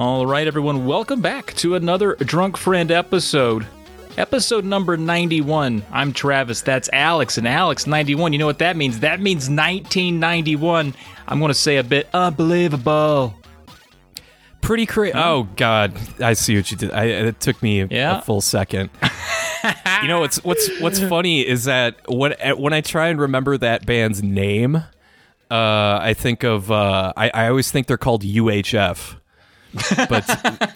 All right, everyone, welcome back to another Drunk Friend episode. Episode number 91. I'm Travis, that's Alex, and Alex 91. You know what that means? That means 1991. I'm going to say a bit unbelievable. Pretty crazy. Oh, God. I see what you did. It took me a full second. You know, what's funny is that when I try and remember that band's name, I think of, I always think they're called UHF. But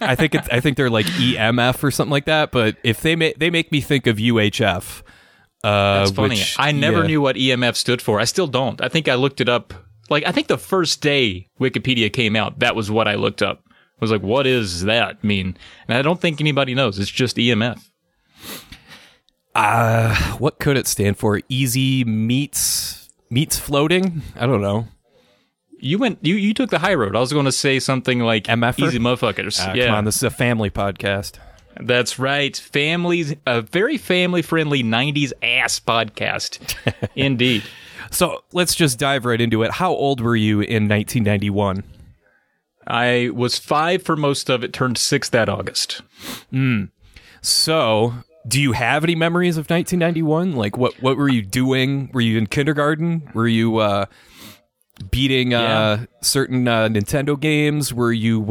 I think they're like EMF or something like that. But if they make me think of UHF. That's funny. I never knew what EMF stood for. I still don't. I think I looked it up. Like, I think the first day Wikipedia came out, that was what I looked up. I was like, what does that mean? And I don't think anybody knows. It's just EMF. What could it stand for? Easy meets floating? I don't know. You took the high road. I was going to say something like MF-er? Easy motherfuckers. Come on, this is a family podcast. That's right. Families, a very family-friendly 90s ass podcast. Indeed. So let's just dive right into it. How old were you in 1991? I was 5 for most of it, turned 6 that August. So do you have any memories of 1991? Like, what were you doing? Were you in kindergarten? Were you... beating certain Nintendo games? Were you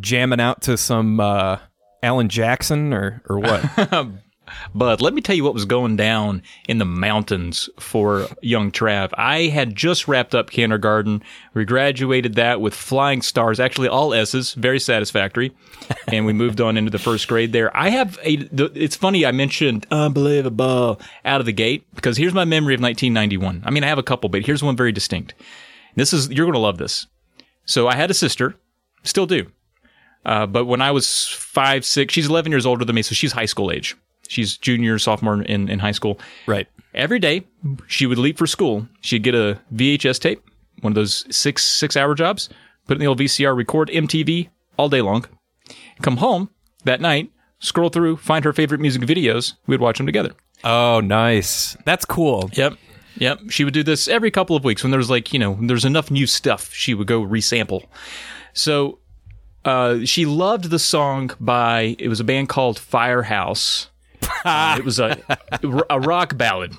jamming out to some Alan Jackson or what? But let me tell you what was going down in the mountains for young Trav. I had just wrapped up kindergarten. We graduated that with flying stars, actually all S's, very satisfactory. And we moved on into the first grade there. It's funny I mentioned unbelievable out of the gate because here's my memory of 1991. I mean, I have a couple, but here's one very distinct. You're going to love this. So I had a sister, still do. But when I was 5, 6, she's 11 years older than me, so she's high school age. She's junior, sophomore in high school. Right. Every day, she would leave for school. She'd get a VHS tape, one of those six-hour jobs, put it in the old VCR, record MTV all day long. Come home that night, scroll through, find her favorite music videos. We'd watch them together. Oh, nice. That's cool. Yep. She would do this every couple of weeks when there was when there's enough new stuff, she would go resample. So she loved the song by, it was a band called Firehouse. It was a rock ballad.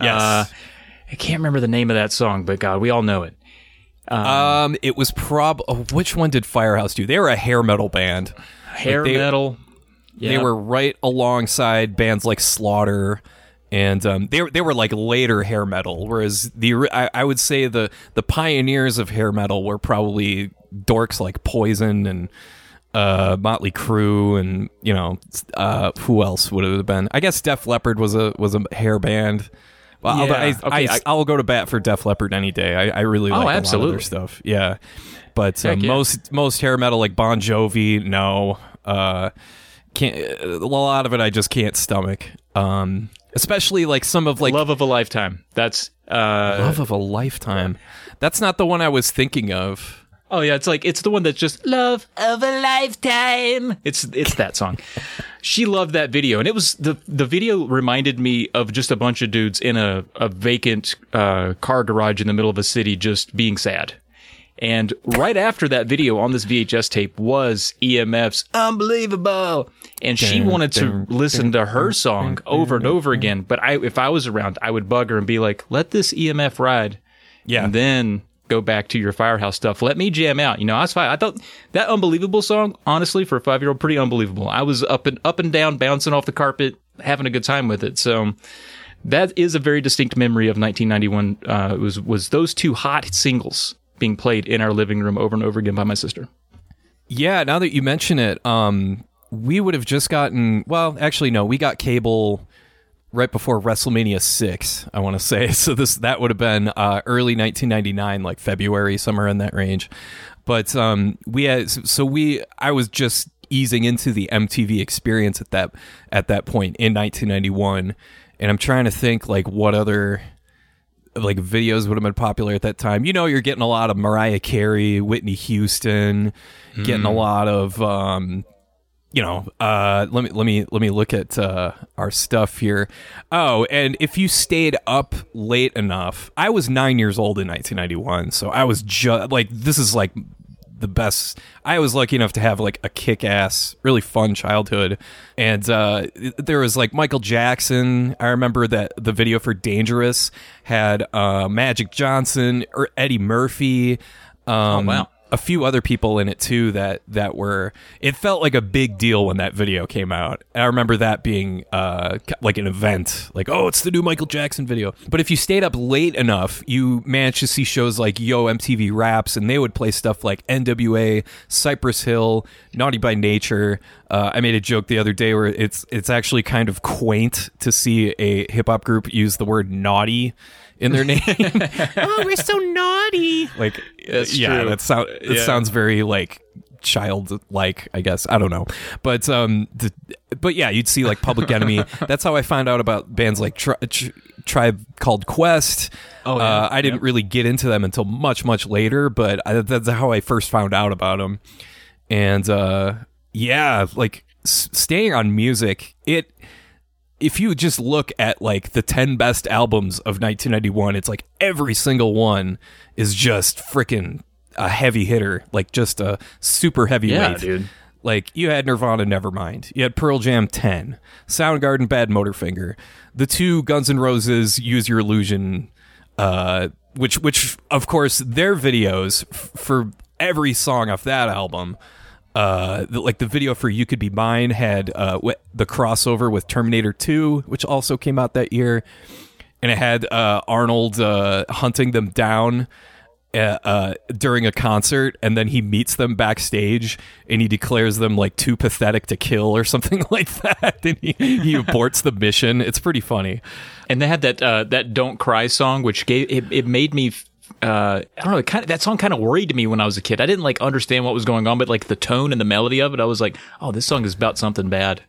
Yes. I can't remember the name of that song, but God, we all know it. It was which one did Firehouse do? They were a hair metal band. Hair metal. Yep. They were right alongside bands like Slaughter, and they were like later hair metal, whereas I would say the pioneers of hair metal were probably dorks like Poison and... Motley Crue, and who else would it have been? I guess Def Leppard was a hair band. Well, yeah. I'll go to bat for Def Leppard any day. I really like a lot of their stuff. Yeah, but most hair metal like Bon Jovi, no, can't. A lot of it I just can't stomach. Especially like some of like Love of a Lifetime. That's Love of a Lifetime. That's not the one I was thinking of. Oh, yeah, it's the one that's just love of a lifetime. It's that song. She loved that video, and it was the video reminded me of just a bunch of dudes in a vacant car garage in the middle of a city just being sad. And right after that video on this VHS tape was EMF's Unbelievable. And she wanted to listen to her song over and over again, but if I was around, I would bug her and be like, let this EMF ride. Yeah. And then... go back to your Firehouse stuff. Let me jam out. I was 5. I thought that Unbelievable song, honestly, for a 5-year-old, pretty unbelievable. I was up and down, bouncing off the carpet, having a good time with it. So that is a very distinct memory of 1991. It was those two hot singles being played in our living room over and over again by my sister. Yeah, now that you mention it, we would have just gotten. Well, actually, no, we got cable right before WrestleMania 6, I want to say. So that would have been early 1999, like February, somewhere in that range. But I was just easing into the MTV experience at that point in 1991, and I'm trying to think like what other like videos would have been popular at that time. You're getting a lot of Mariah Carey, Whitney Houston, getting a lot of. Let me look at our stuff here. Oh, and if you stayed up late enough, I was 9 years old in 1991, so I was just like, this is like the best. I was lucky enough to have like a kick-ass, really fun childhood. And there was like Michael Jackson. I remember that the video for Dangerous had Magic Johnson or Eddie Murphy. A few other people in it too that were, it felt like a big deal when that video came out. I remember that being like an event, like, oh, it's the new Michael Jackson video. But if you stayed up late enough, you managed to see shows like Yo! MTV Raps, and they would play stuff like NWA, Cypress Hill, Naughty by Nature. I made a joke the other day where it's actually kind of quaint to see a hip hop group use the word naughty in their name. Oh, we're so naughty. Like, that's true. That sounds very like childlike, I guess. I don't know. But but yeah, you'd see like Public Enemy. That's how I found out about bands like Tribe Called Quest. Oh, yeah. I didn't really get into them until much, much later, but that's how I first found out about them. And staying on music, if you just look at like the 10 best albums of 1991, it's like every single one is just freaking a heavy hitter, like just a super heavyweight. Yeah, dude. Like you had Nirvana, Nevermind. You had Pearl Jam 10, Soundgarden, Bad Motorfinger, the two Guns N' Roses, Use Your Illusion, which of course their videos for every song off that album. Like the video for You Could Be Mine had the crossover with Terminator 2, which also came out that year, and it had Arnold hunting them down during a concert, and then he meets them backstage and he declares them like too pathetic to kill or something like that, and he aborts the mission. It's pretty funny. And they had that Don't Cry song, which made me I don't know. That song kind of worried me when I was a kid. I didn't like understand what was going on, but like the tone and the melody of it, I was like, "Oh, this song is about something bad."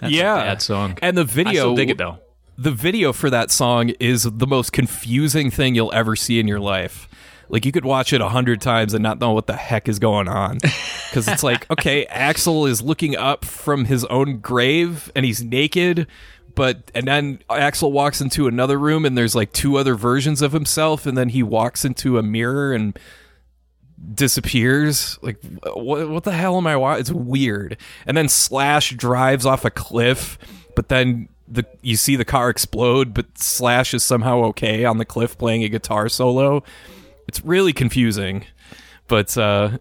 That's a bad song. And the video, I still dig it though. The video for that song is the most confusing thing you'll ever see in your life. Like you could watch it 100 times and not know what the heck is going on, because it's like, okay, Axel is looking up from his own grave and he's naked. And then Axel walks into another room and there's like two other versions of himself, and then he walks into a mirror and disappears. Like, what the hell am I watching? It's weird. And then Slash drives off a cliff, but then you see the car explode, but Slash is somehow okay on the cliff playing a guitar solo. It's really confusing. But that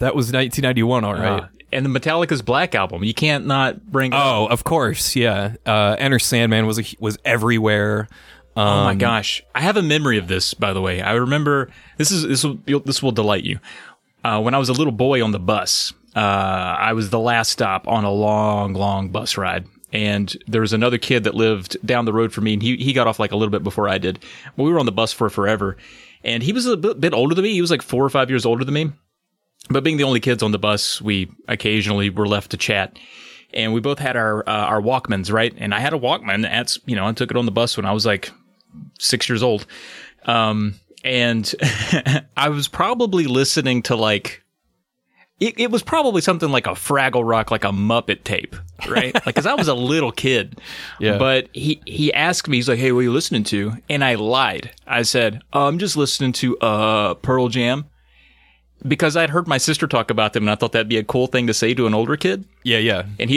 was 1991, all right. And the Metallica's Black Album, you can't not bring up. Oh, of course, yeah. Enter Sandman was everywhere. Oh my gosh, I have a memory of this. By the way, I remember this will delight you. When I was a little boy on the bus, I was the last stop on a long, long bus ride, and there was another kid that lived down the road from me, and he got off like a little bit before I did. But we were on the bus for forever, and he was a bit older than me. He was like 4 or 5 years older than me. But being the only kids on the bus, we occasionally were left to chat, and we both had our Walkmans, right? And I had a Walkman. That's, you know, I took it on the bus when I was like 6 years old, and I was probably listening to like it was probably something like a Fraggle Rock, like a Muppet tape, right? Like, because I was a little kid. Yeah. But he asked me, he's like, "Hey, what are you listening to?" And I lied. I said, "I'm just listening to Pearl Jam." Because I'd heard my sister talk about them, and I thought that'd be a cool thing to say to an older kid. Yeah, yeah. And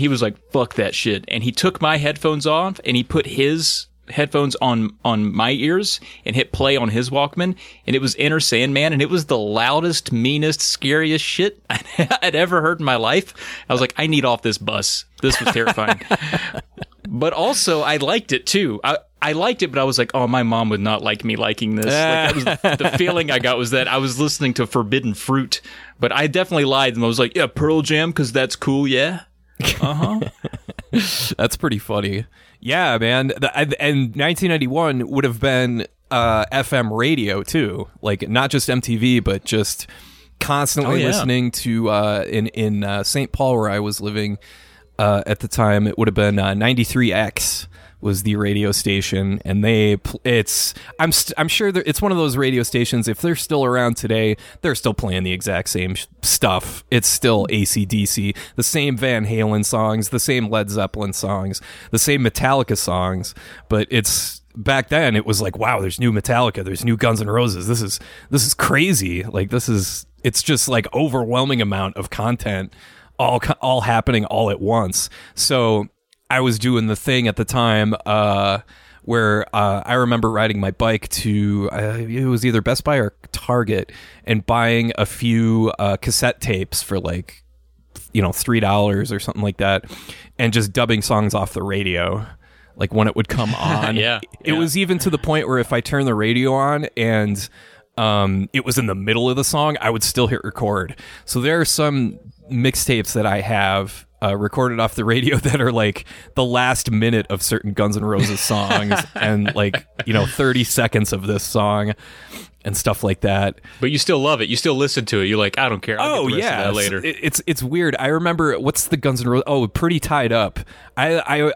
he was like, "Fuck that shit." And he took my headphones off, and he put his headphones on my ears and hit play on his Walkman, and it was Enter Sandman, and it was the loudest, meanest, scariest shit I'd ever heard in my life. I was like, I need off this bus. This was terrifying. But also, I liked it, too. I liked it, but I was like, oh, my mom would not like me liking this. Like, that was the feeling I got was that I was listening to Forbidden Fruit, but I definitely lied. And I was like, yeah, Pearl Jam, because that's cool, yeah? Uh-huh. That's pretty funny. Yeah, man. And 1991 would have been FM radio, too. Like, not just MTV, but just constantly listening to, in St. Paul, where I was living at the time, it would have been 93X. Was the radio station, and I'm sure that it's one of those radio stations, if they're still around today, they're still playing the exact same stuff. It's still AC/DC, the same Van Halen songs, the same Led Zeppelin songs, the same Metallica songs, but it's back then it was like, wow, there's new Metallica, there's new Guns N' Roses. This is crazy. Like, this is It's just like overwhelming amount of content all happening all at once. So I was doing the thing at the time where I remember riding my bike to, it was either Best Buy or Target, and buying a few cassette tapes for like, you know, $3 or something like that, and just dubbing songs off the radio. Like when it would come on. It was even to the point where if I turned the radio on and it was in the middle of the song, I would still hit record. So there are some mixtapes that I have recorded off the radio that are like the last minute of certain Guns N' Roses songs and like, you know, 30 seconds of this song and stuff like that. But you still love it. You still listen to it. You're like, I don't care. I'll get the rest of that later. It's weird. I remember, what's the Guns N' Roses? Oh, Pretty Tied Up. I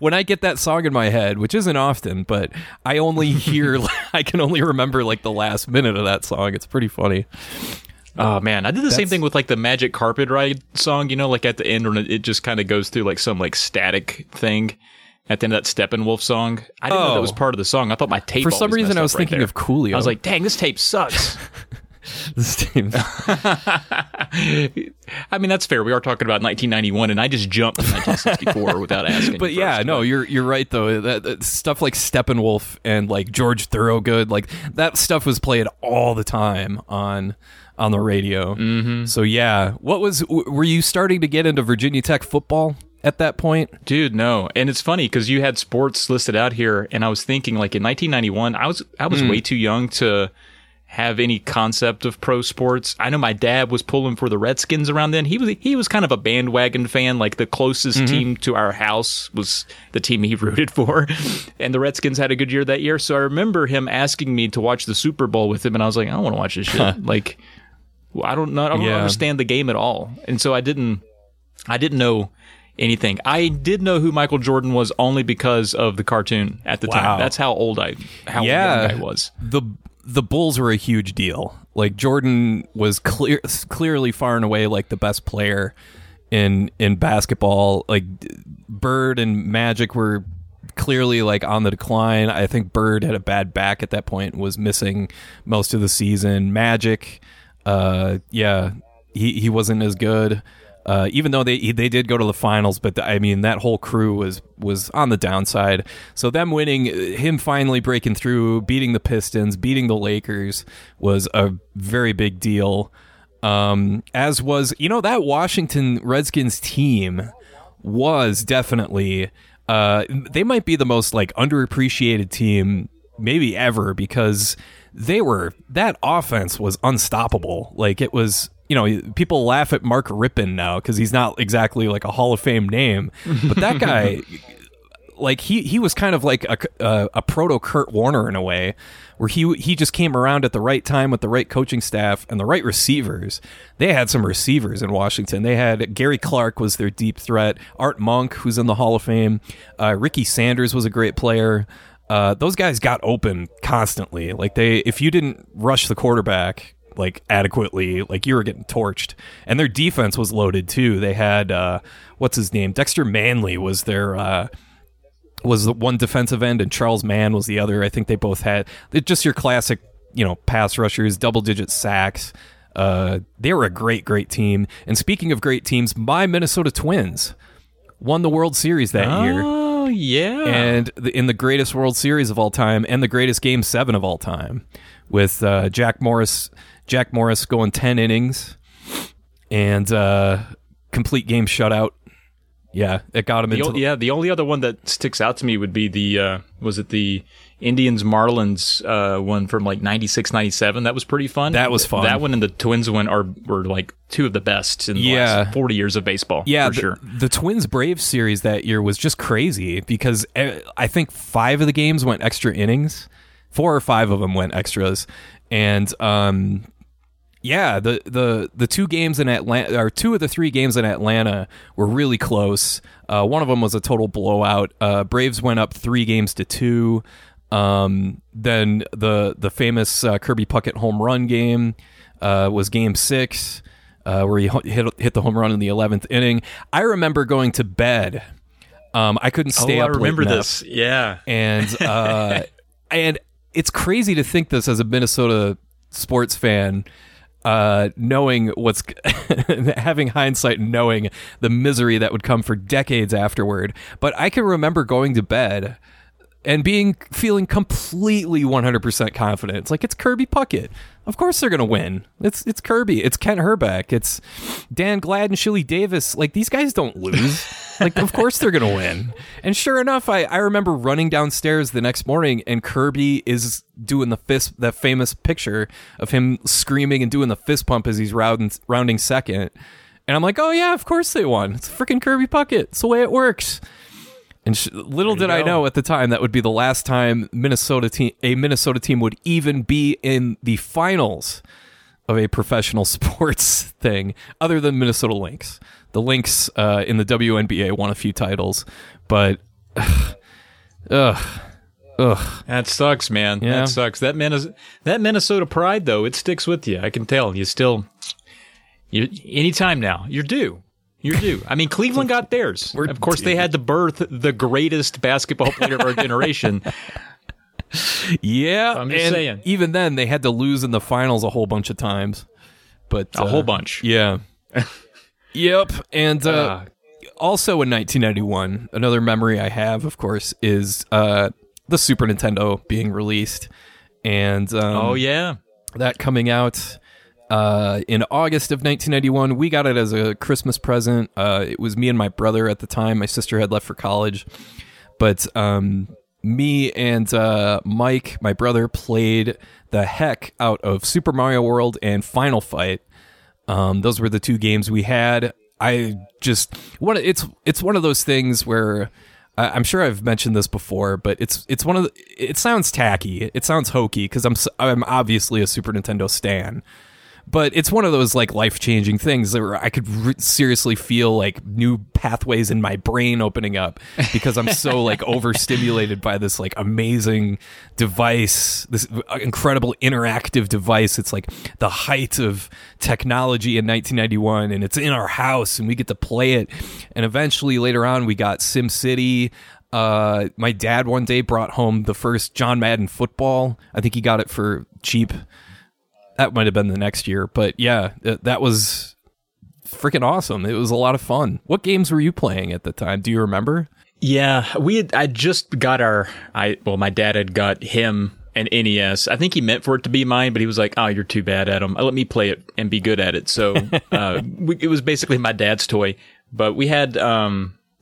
when I get that song in my head, which isn't often, but I only hear, I can only remember like the last minute of that song. It's pretty funny. Oh man, I did the same thing with like the Magic Carpet Ride song, you know, like at the end when it just kind of goes through like some like static thing at the end of that Steppenwolf song. I didn't know that was part of the song. I thought my tape, for some reason I was thinking of Coolio. I was like, dang, this tape sucks. I mean, that's fair. We are talking about 1991, and I just jumped to 1964 without asking. But yeah, no, you're right though. That stuff like Steppenwolf and like George Thorogood, like that stuff was played all the time on the radio. Mm-hmm. So yeah, were you starting to get into Virginia Tech football at that point? Dude, no. And it's funny because you had sports listed out here, and I was thinking like in 1991, I was way too young to have any concept of pro sports. I know my dad was pulling for the Redskins around then. He was kind of a bandwagon fan. Like the closest team to our house was the team he rooted for, and the Redskins had a good year that year. So I remember him asking me to watch the Super Bowl with him, and I was like, I don't want to watch this shit. Like, I don't understand the game at all. And so I didn't know anything. I did know who Michael Jordan was only because of the cartoon at the time. That's how old young I was. The Bulls were a huge deal. Like Jordan was clearly far and away like the best player in basketball. Like Bird and Magic were clearly like on the decline. I think Bird had a bad back at that point and was missing most of the season. Magic, he wasn't as good. Even though they did go to the finals, but I mean that whole crew was on the downside. So them winning, him finally breaking through, beating the Pistons, beating the Lakers was a very big deal. As was, you know, that Washington Redskins team was definitely they might be the most like underappreciated team maybe ever, because that offense was unstoppable. Like it was. You know, people laugh at Mark Rippon now because he's not exactly like a Hall of Fame name, but that guy, like he was kind of like a proto Kurt Warner in a way, where he just came around at the right time with the right coaching staff and the right receivers. They had some receivers in Washington. They had Gary Clark was their deep threat, Art Monk, who's in the Hall of Fame, Ricky Sanders was a great player. Those guys got open constantly. Like if you didn't rush the quarterback like adequately, like you were getting torched. And their defense was loaded too. They had what's his name, Dexter Manley was their was the one defensive end, and Charles Mann was the other. I think they both had just your classic, you know, pass rushers, double digit sacks. They were a great team. And speaking of great teams, my Minnesota Twins won the World Series that year. Oh yeah. And in the greatest World Series of all time and the greatest Game 7 of all time, with Jack Morris going 10 innings and complete game shutout. Yeah, it got him into... the only other one that sticks out to me would be the... was it the Indians-Marlins one from like 96, 97? That was pretty fun. That was fun. That one and the Twins one were like two of the best in the last 40 years of baseball, sure. The Twins-Braves series that year was just crazy because I think 5 of the games went extra innings. 4 or 5 of them went extras. And the 2 games in Atlanta, or 2 of the 3 games in Atlanta were really close. One of them was a total blowout. Braves went up 3 games to 2. Then the famous Kirby Puckett home run game was game 6, where he hit the home run in the 11th inning. I remember going to bed. I couldn't stay up. I remember this. Yeah, and. It's crazy to think this as a Minnesota sports fan, knowing what's having hindsight, knowing the misery that would come for decades afterward. But I can remember going to bed and feeling completely 100% confident. It's like, it's Kirby Puckett. Of course they're going to win. It's Kirby. It's Kent Herbeck. It's Dan Glad and Shilly Davis. Like, these guys don't lose. Like, of course they're going to win. And sure enough, I remember running downstairs the next morning, and Kirby is doing that famous picture of him screaming and doing the fist pump as he's rounding second. And I'm like, oh yeah, of course they won. It's freaking Kirby Puckett. It's the way it works. And little did I know at the time that would be the last time a Minnesota team would even be in the finals of a professional sports thing, other than Minnesota Lynx. The Lynx in the WNBA won a few titles, but that sucks, man. Yeah. That sucks. That Minnesota pride, though, it sticks with you. I can tell. You anytime now, you're due. You're due. I mean, Cleveland got theirs. Of course, they had to birth the greatest basketball player of our generation. Yeah. So I'm just saying. Even then, they had to lose in the finals a whole bunch of times. But a whole bunch. Yeah. Yep. And also in 1991, another memory I have, of course, is the Super Nintendo being released. And that coming out... in August of 1991, we got it as a Christmas present. It was me and my brother at the time. My sister had left for college, but me and Mike, my brother, played the heck out of Super Mario World and Final Fight. Those were the two games we had. It's one of those things where I'm sure I've mentioned this before, but it sounds tacky, it sounds hokey, because I'm obviously a Super Nintendo stan. But it's one of those, like, life-changing things where I could seriously feel, like, new pathways in my brain opening up because I'm so, like, overstimulated by this, like, amazing device, this incredible interactive device. It's, like, the height of technology in 1991, and it's in our house, and we get to play it. And eventually, later on, we got SimCity. My dad one day brought home the first John Madden football. I think he got it for cheap. That might have been the next year, but yeah, that was freaking awesome. It was a lot of fun. What games were you playing at the time? Do you remember? Yeah, I just got my dad had got him an NES. I think he meant for it to be mine, but he was like, "Oh, you're too bad at them. Let me play it and be good at it." So it was basically my dad's toy, but we had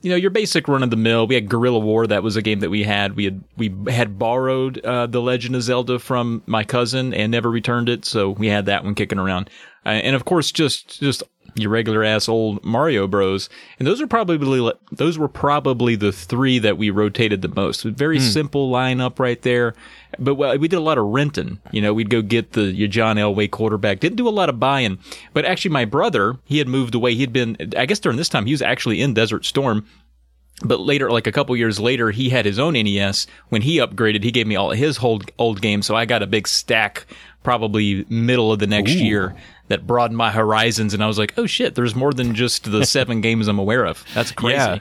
your basic run of the mill. We had Guerrilla War. That was a game that we had. We had borrowed The Legend of Zelda from my cousin and never returned it. So we had that one kicking around. And of course, just your regular ass old Mario Bros. And those were probably the three that we rotated the most. Very simple lineup right there. But we did a lot of renting. We'd go get your John Elway quarterback. Didn't do a lot of buying. But actually, my brother, he had moved away. He'd been, I guess during this time, he was actually in Desert Storm. But later, like a couple years later, he had his own NES. When he upgraded, he gave me all his old games. So I got a big stack, probably middle of the next year, that broadened my horizons. And I was like, oh shit, there's more than just the 7 games I'm aware of. That's crazy. Yeah.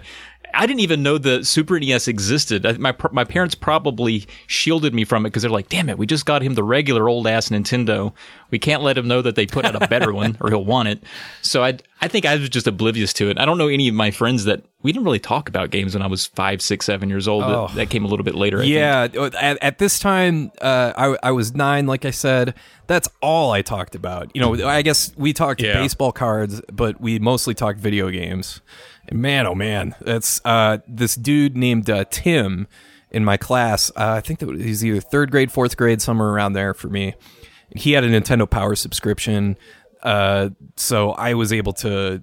I didn't even know the Super NES existed. My parents probably shielded me from it because they're like, damn it, we just got him the regular old-ass Nintendo. We can't let him know that they put out a better one or he'll want it. So I think I was just oblivious to it. I don't know any of my friends that... We didn't really talk about games when I was 5, 6, 7 years old. Oh. That came a little bit later. I think. At this time, I was 9, like I said. That's all I talked about. I guess we talked baseball cards, but we mostly talked video games. And man, oh man, that's this dude named Tim in my class. I think that he's either 3rd grade, 4th grade, somewhere around there for me. He had a Nintendo Power subscription, so I was able to,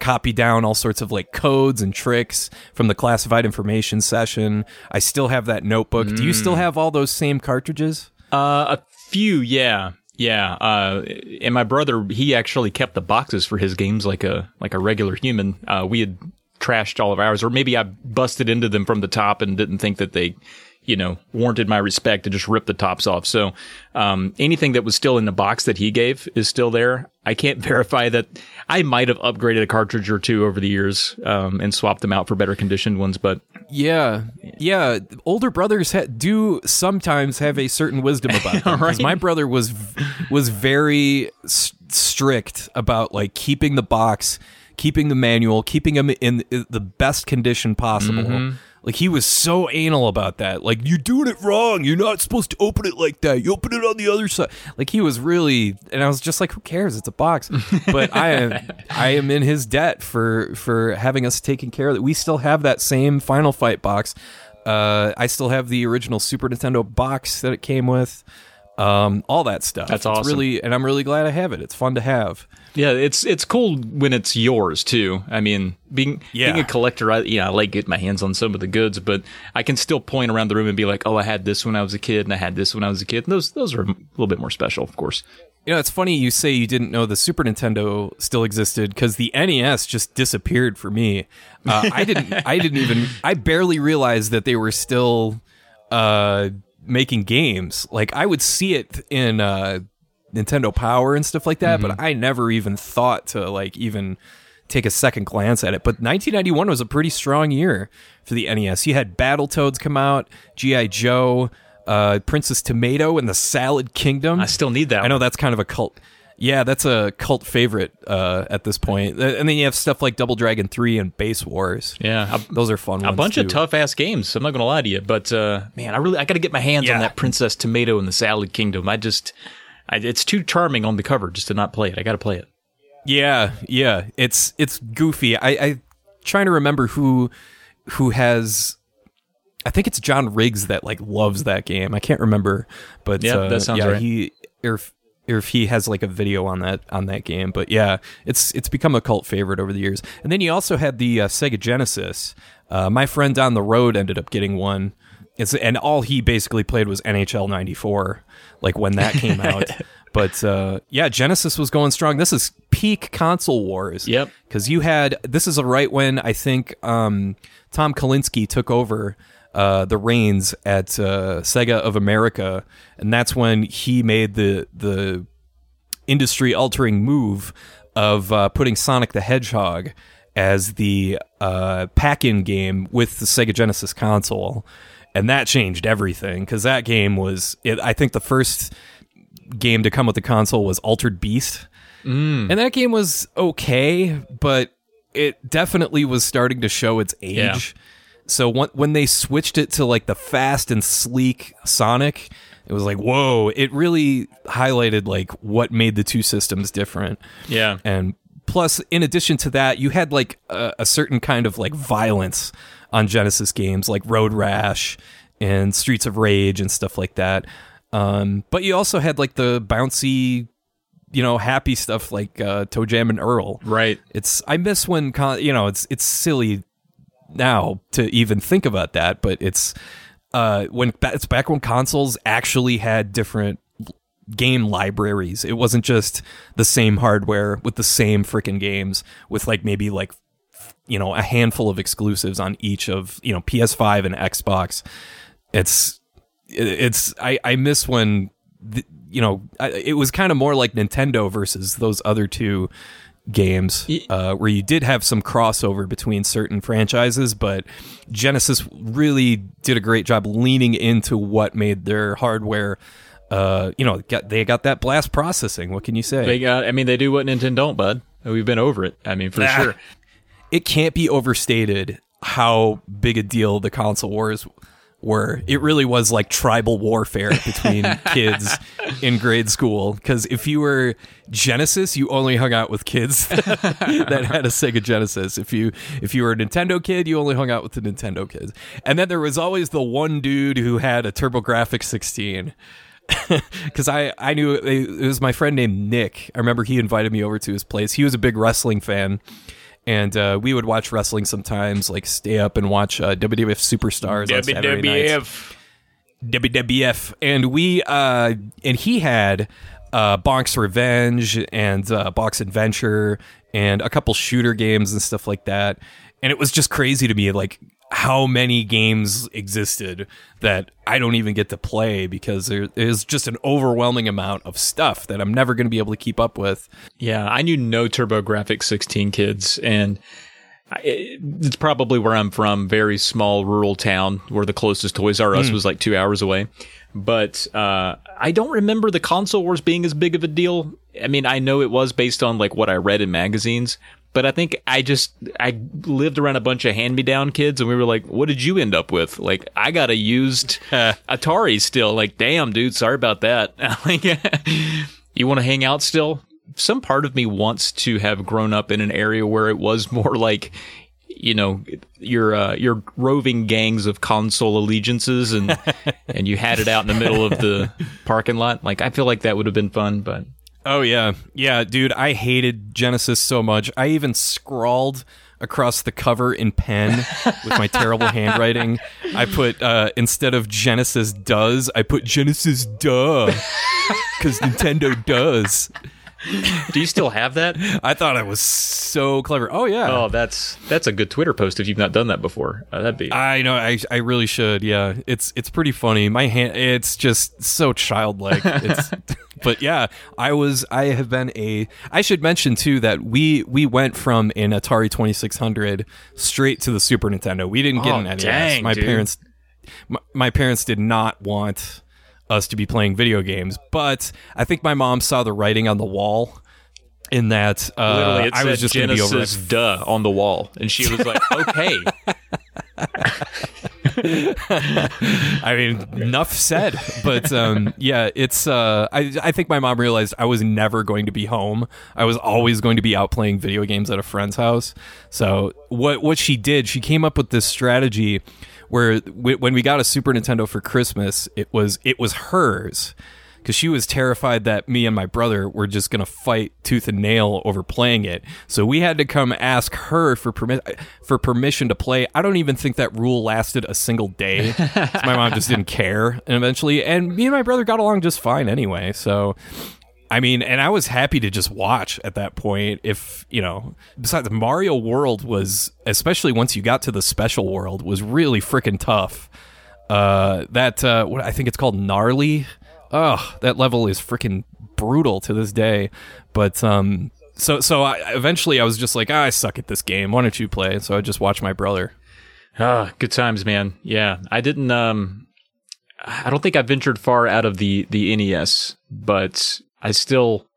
copy down all sorts of like codes and tricks from the classified information session. I still have that notebook. Do you still have all those same cartridges? A few, yeah. Yeah, and my brother, he actually kept the boxes for his games like a regular human. We had trashed all of ours, or maybe I busted into them from the top and didn't think that they, warranted my respect and just ripped the tops off. So anything that was still in the box that he gave is still there. I can't verify that. I might have upgraded a cartridge or two over the years and swapped them out for better conditioned ones, but... Yeah, Yeah, older brothers do sometimes have a certain wisdom about them. Right? My brother was very strict about like keeping the box, keeping the manual, keeping them in the best condition possible. Mm-hmm. Like, he was so anal about that. Like, you're doing it wrong. You're not supposed to open it like that. You open it on the other side. Like, he was really... And I was just like, who cares? It's a box. But I am in his debt for having us taken care of it. We still have that same Final Fight box. I still have the original Super Nintendo box that it came with. All that stuff. That's awesome. And I'm really glad I have it. It's fun to have. Yeah, it's cool when it's yours too. I mean, being a collector, I like getting my hands on some of the goods, but I can still point around the room and be like, oh, I had this when I was a kid, and I had this when I was a kid. And those are a little bit more special, of course. You know, it's funny you say you didn't know the Super Nintendo still existed because the NES just disappeared for me. I barely realized that they were still making games. Like, I would see it in Nintendo Power and stuff like that, mm-hmm. but I never even thought to like even take a second glance at it. But 1991 was a pretty strong year for the NES. You had Battletoads come out, G.I. Joe, Princess Tomato, and the Salad Kingdom. I still need that one. I know that's kind of a cult. Yeah, that's a cult favorite at this point. And then you have stuff like Double Dragon 3 and Base Wars. Yeah. Those are fun ones, A bunch of tough-ass games, I'm not going to lie to you. But, man, I got to get my hands on that Princess Tomato and the Salad Kingdom. It's too charming on the cover just to not play it. I got to play it. Yeah. It's goofy. I'm trying to remember who has... I think it's John Riggs that, like, loves that game. I can't remember. But, yeah, that sounds right. If he has like a video on that game, but yeah, it's become a cult favorite over the years. And then you also had the Sega Genesis. My friend down the road ended up getting one, and all he basically played was NHL '94, like when that came out. But yeah, Genesis was going strong. This is peak console wars. Yep, because this is right when I think Tom Kalinske took over the reins at Sega of America, and that's when he made the industry-altering move of putting Sonic the Hedgehog as the pack-in game with the Sega Genesis console, and that changed everything, because that game was... I think the first game to come with the console was Altered Beast, and that game was okay, but it definitely was starting to show its age. Yeah. So when they switched it to like the fast and sleek Sonic, it was like, whoa, it really highlighted like what made the two systems different. Yeah. And plus, in addition to that, you had like a certain kind of like violence on Genesis games like Road Rash and Streets of Rage and stuff like that. But you also had like the bouncy, you know, happy stuff like Toe Jam and Earl. Right. I miss when, it's silly now to even think about that, but it's it's back when consoles actually had different game libraries. It wasn't just the same hardware with the same freaking games with like maybe like, you know, a handful of exclusives on each of, you know, PS5 and Xbox. I miss when it was kind of more like Nintendo versus those other two games, where you did have some crossover between certain franchises, but Genesis really did a great job leaning into what made their hardware. They got that blast processing. What can you say? They do what Nintendo don't, bud. We've been over it. I mean, for sure, it can't be overstated how big a deal the console wars were. It really was like tribal warfare between kids in grade school, because if you were Genesis, you only hung out with kids that had a Sega Genesis. If you were a Nintendo kid, you only hung out with the Nintendo kids. And then there was always the one dude who had a TurboGrafx-16, because I knew it was my friend named Nick. I remember he invited me over to his place. He was a big wrestling fan. And we would watch wrestling sometimes, like stay up and watch WWF Superstars on Saturday nights. WWF. And he had Bonk's Revenge and Bonk's Adventure and a couple shooter games and stuff like that. And it was just crazy to me, like, how many games existed that I don't even get to play, because there is just an overwhelming amount of stuff that I'm never going to be able to keep up with. Yeah, I knew no TurboGrafx-16 kids, and It's probably where I'm from, very small rural town where the closest Toys R Us was like 2 hours away. But I don't remember the console wars being as big of a deal. I mean, I know it was based on like what I read in magazines, but I think I lived around a bunch of hand-me-down kids, and we were like, what did you end up with? Like, I got a used Atari still. Like, damn, dude, sorry about that. You want to hang out still? Some part of me wants to have grown up in an area where it was more like, you know, your roving gangs of console allegiances, and and you had it out in the middle of the parking lot. Like, I feel like that would have been fun, but... Oh, yeah. Yeah, dude, I hated Genesis so much. I even scrawled across the cover in pen with my terrible handwriting. I put, instead of Genesis does, I put Genesis duh, because Nintendo does. Do you still have that? I thought it was so clever. Oh, yeah. Oh, that's a good Twitter post if you've not done that before. That'd be... I know. I really should. Yeah. It's pretty funny. My hand... It's just so childlike. It's... But yeah, I should mention too that we went from an Atari 2600 straight to the Super Nintendo. We didn't get an NES. Dang, my dude. My parents did not want us to be playing video games, but I think my mom saw the writing on the wall in that literally, it said I was just Genesis gonna be over duh on the wall, and she was like, okay. I mean, enough said. But yeah, it's I think my mom realized I was never going to be home. I was always going to be out playing video games at a friend's house. So what she did, she came up with this strategy where when we got a Super Nintendo for Christmas, it was hers, because she was terrified that me and my brother were just going to fight tooth and nail over playing it. So we had to come ask her for permission to play. I don't even think that rule lasted a single day. So my mom just didn't care. And eventually, and me and my brother got along just fine anyway. So, I mean, and I was happy to just watch at that point. If, you know, besides, Mario World was, especially once you got to the special world, was really freaking tough. I think it's called Gnarly. Oh, that level is freaking brutal to this day. But eventually I was just like, I suck at this game. Why don't you play? So I just watched my brother. Ah, good times, man. Yeah, I didn't. I don't think I ventured far out of the NES, but I still.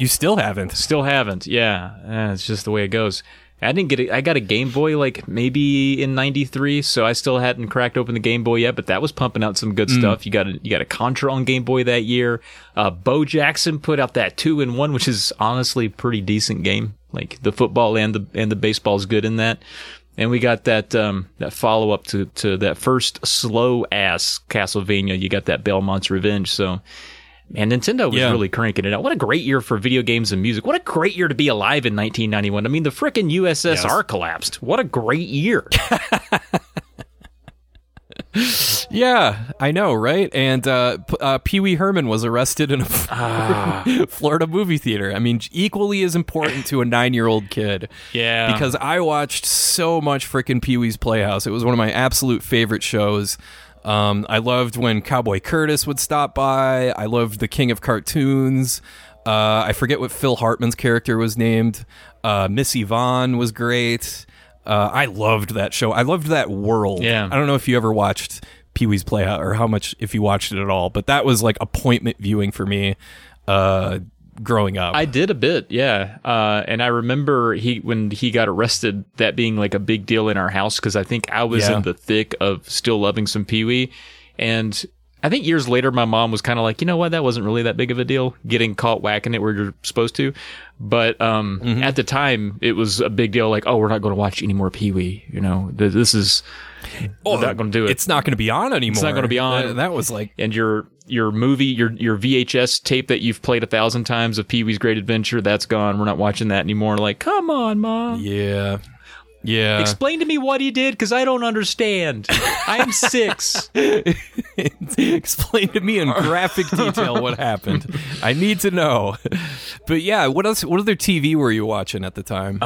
You still haven't. Still haven't. Yeah, it's just the way it goes. I didn't get it. I got a Game Boy like maybe in '93, so I still hadn't cracked open the Game Boy yet. But that was pumping out some good stuff. You got a Contra on Game Boy that year. Bo Jackson put out that 2-in-1, which is honestly a pretty decent game. Like the football and the baseball is good in that. And we got that that follow up to that first slow ass Castlevania. You got that Belmont's Revenge. So. Man, Nintendo was really cranking it out. What a great year for video games and music. What a great year to be alive in 1991. I mean, the frickin' USSR collapsed. What a great year. Yeah, I know, right? And Pee-wee Herman was arrested in a Florida movie theater. I mean, equally as important to a 9-year-old kid. Yeah. Because I watched so much frickin' Pee-wee's Playhouse. It was one of my absolute favorite shows. I loved when Cowboy Curtis would stop by. I loved the King of Cartoons. I forget what Phil Hartman's character was named. Miss Yvonne was great. I loved that show. I loved that world. Yeah. I don't know if you ever watched Pee-wee's Playhouse or how much, if you watched it at all, but that was like appointment viewing for me growing up. I did a bit, yeah. And I remember when he got arrested, that being like a big deal in our house, because I think I was in the thick of still loving some Pee-wee. And I think years later, my mom was kind of like, you know what, that wasn't really that big of a deal, getting caught whacking it where you're supposed to. But at the time, it was a big deal, like, oh, we're not going to watch any more Pee-wee. You know, this is... Oh, not going to do it. It's not going to be on anymore. It's not going to be on. That was like... And your movie, your VHS tape that you've played 1,000 times of Pee-wee's Great Adventure, that's gone. We're not watching that anymore. Like, come on, Mom. Yeah. Yeah. Explain to me what he did, because I don't understand. I'm 6. Explain to me in graphic detail what happened. I need to know. But yeah, what else? What other TV were you watching at the time?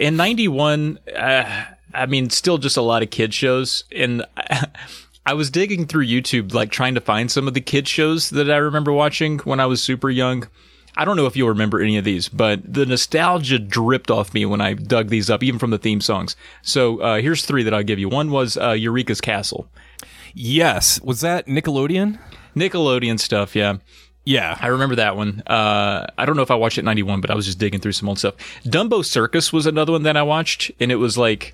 In 91... I mean, still just a lot of kid shows, and I was digging through YouTube, like trying to find some of the kid shows that I remember watching when I was super young. I don't know if you'll remember any of these, but the nostalgia dripped off me when I dug these up, even from the theme songs. So here's three that I'll give you. One was Eureka's Castle. Yes. Was that Nickelodeon? Nickelodeon stuff, yeah. Yeah. I remember that one. I don't know if I watched it in 91, but I was just digging through some old stuff. Dumbo Circus was another one that I watched, and it was like,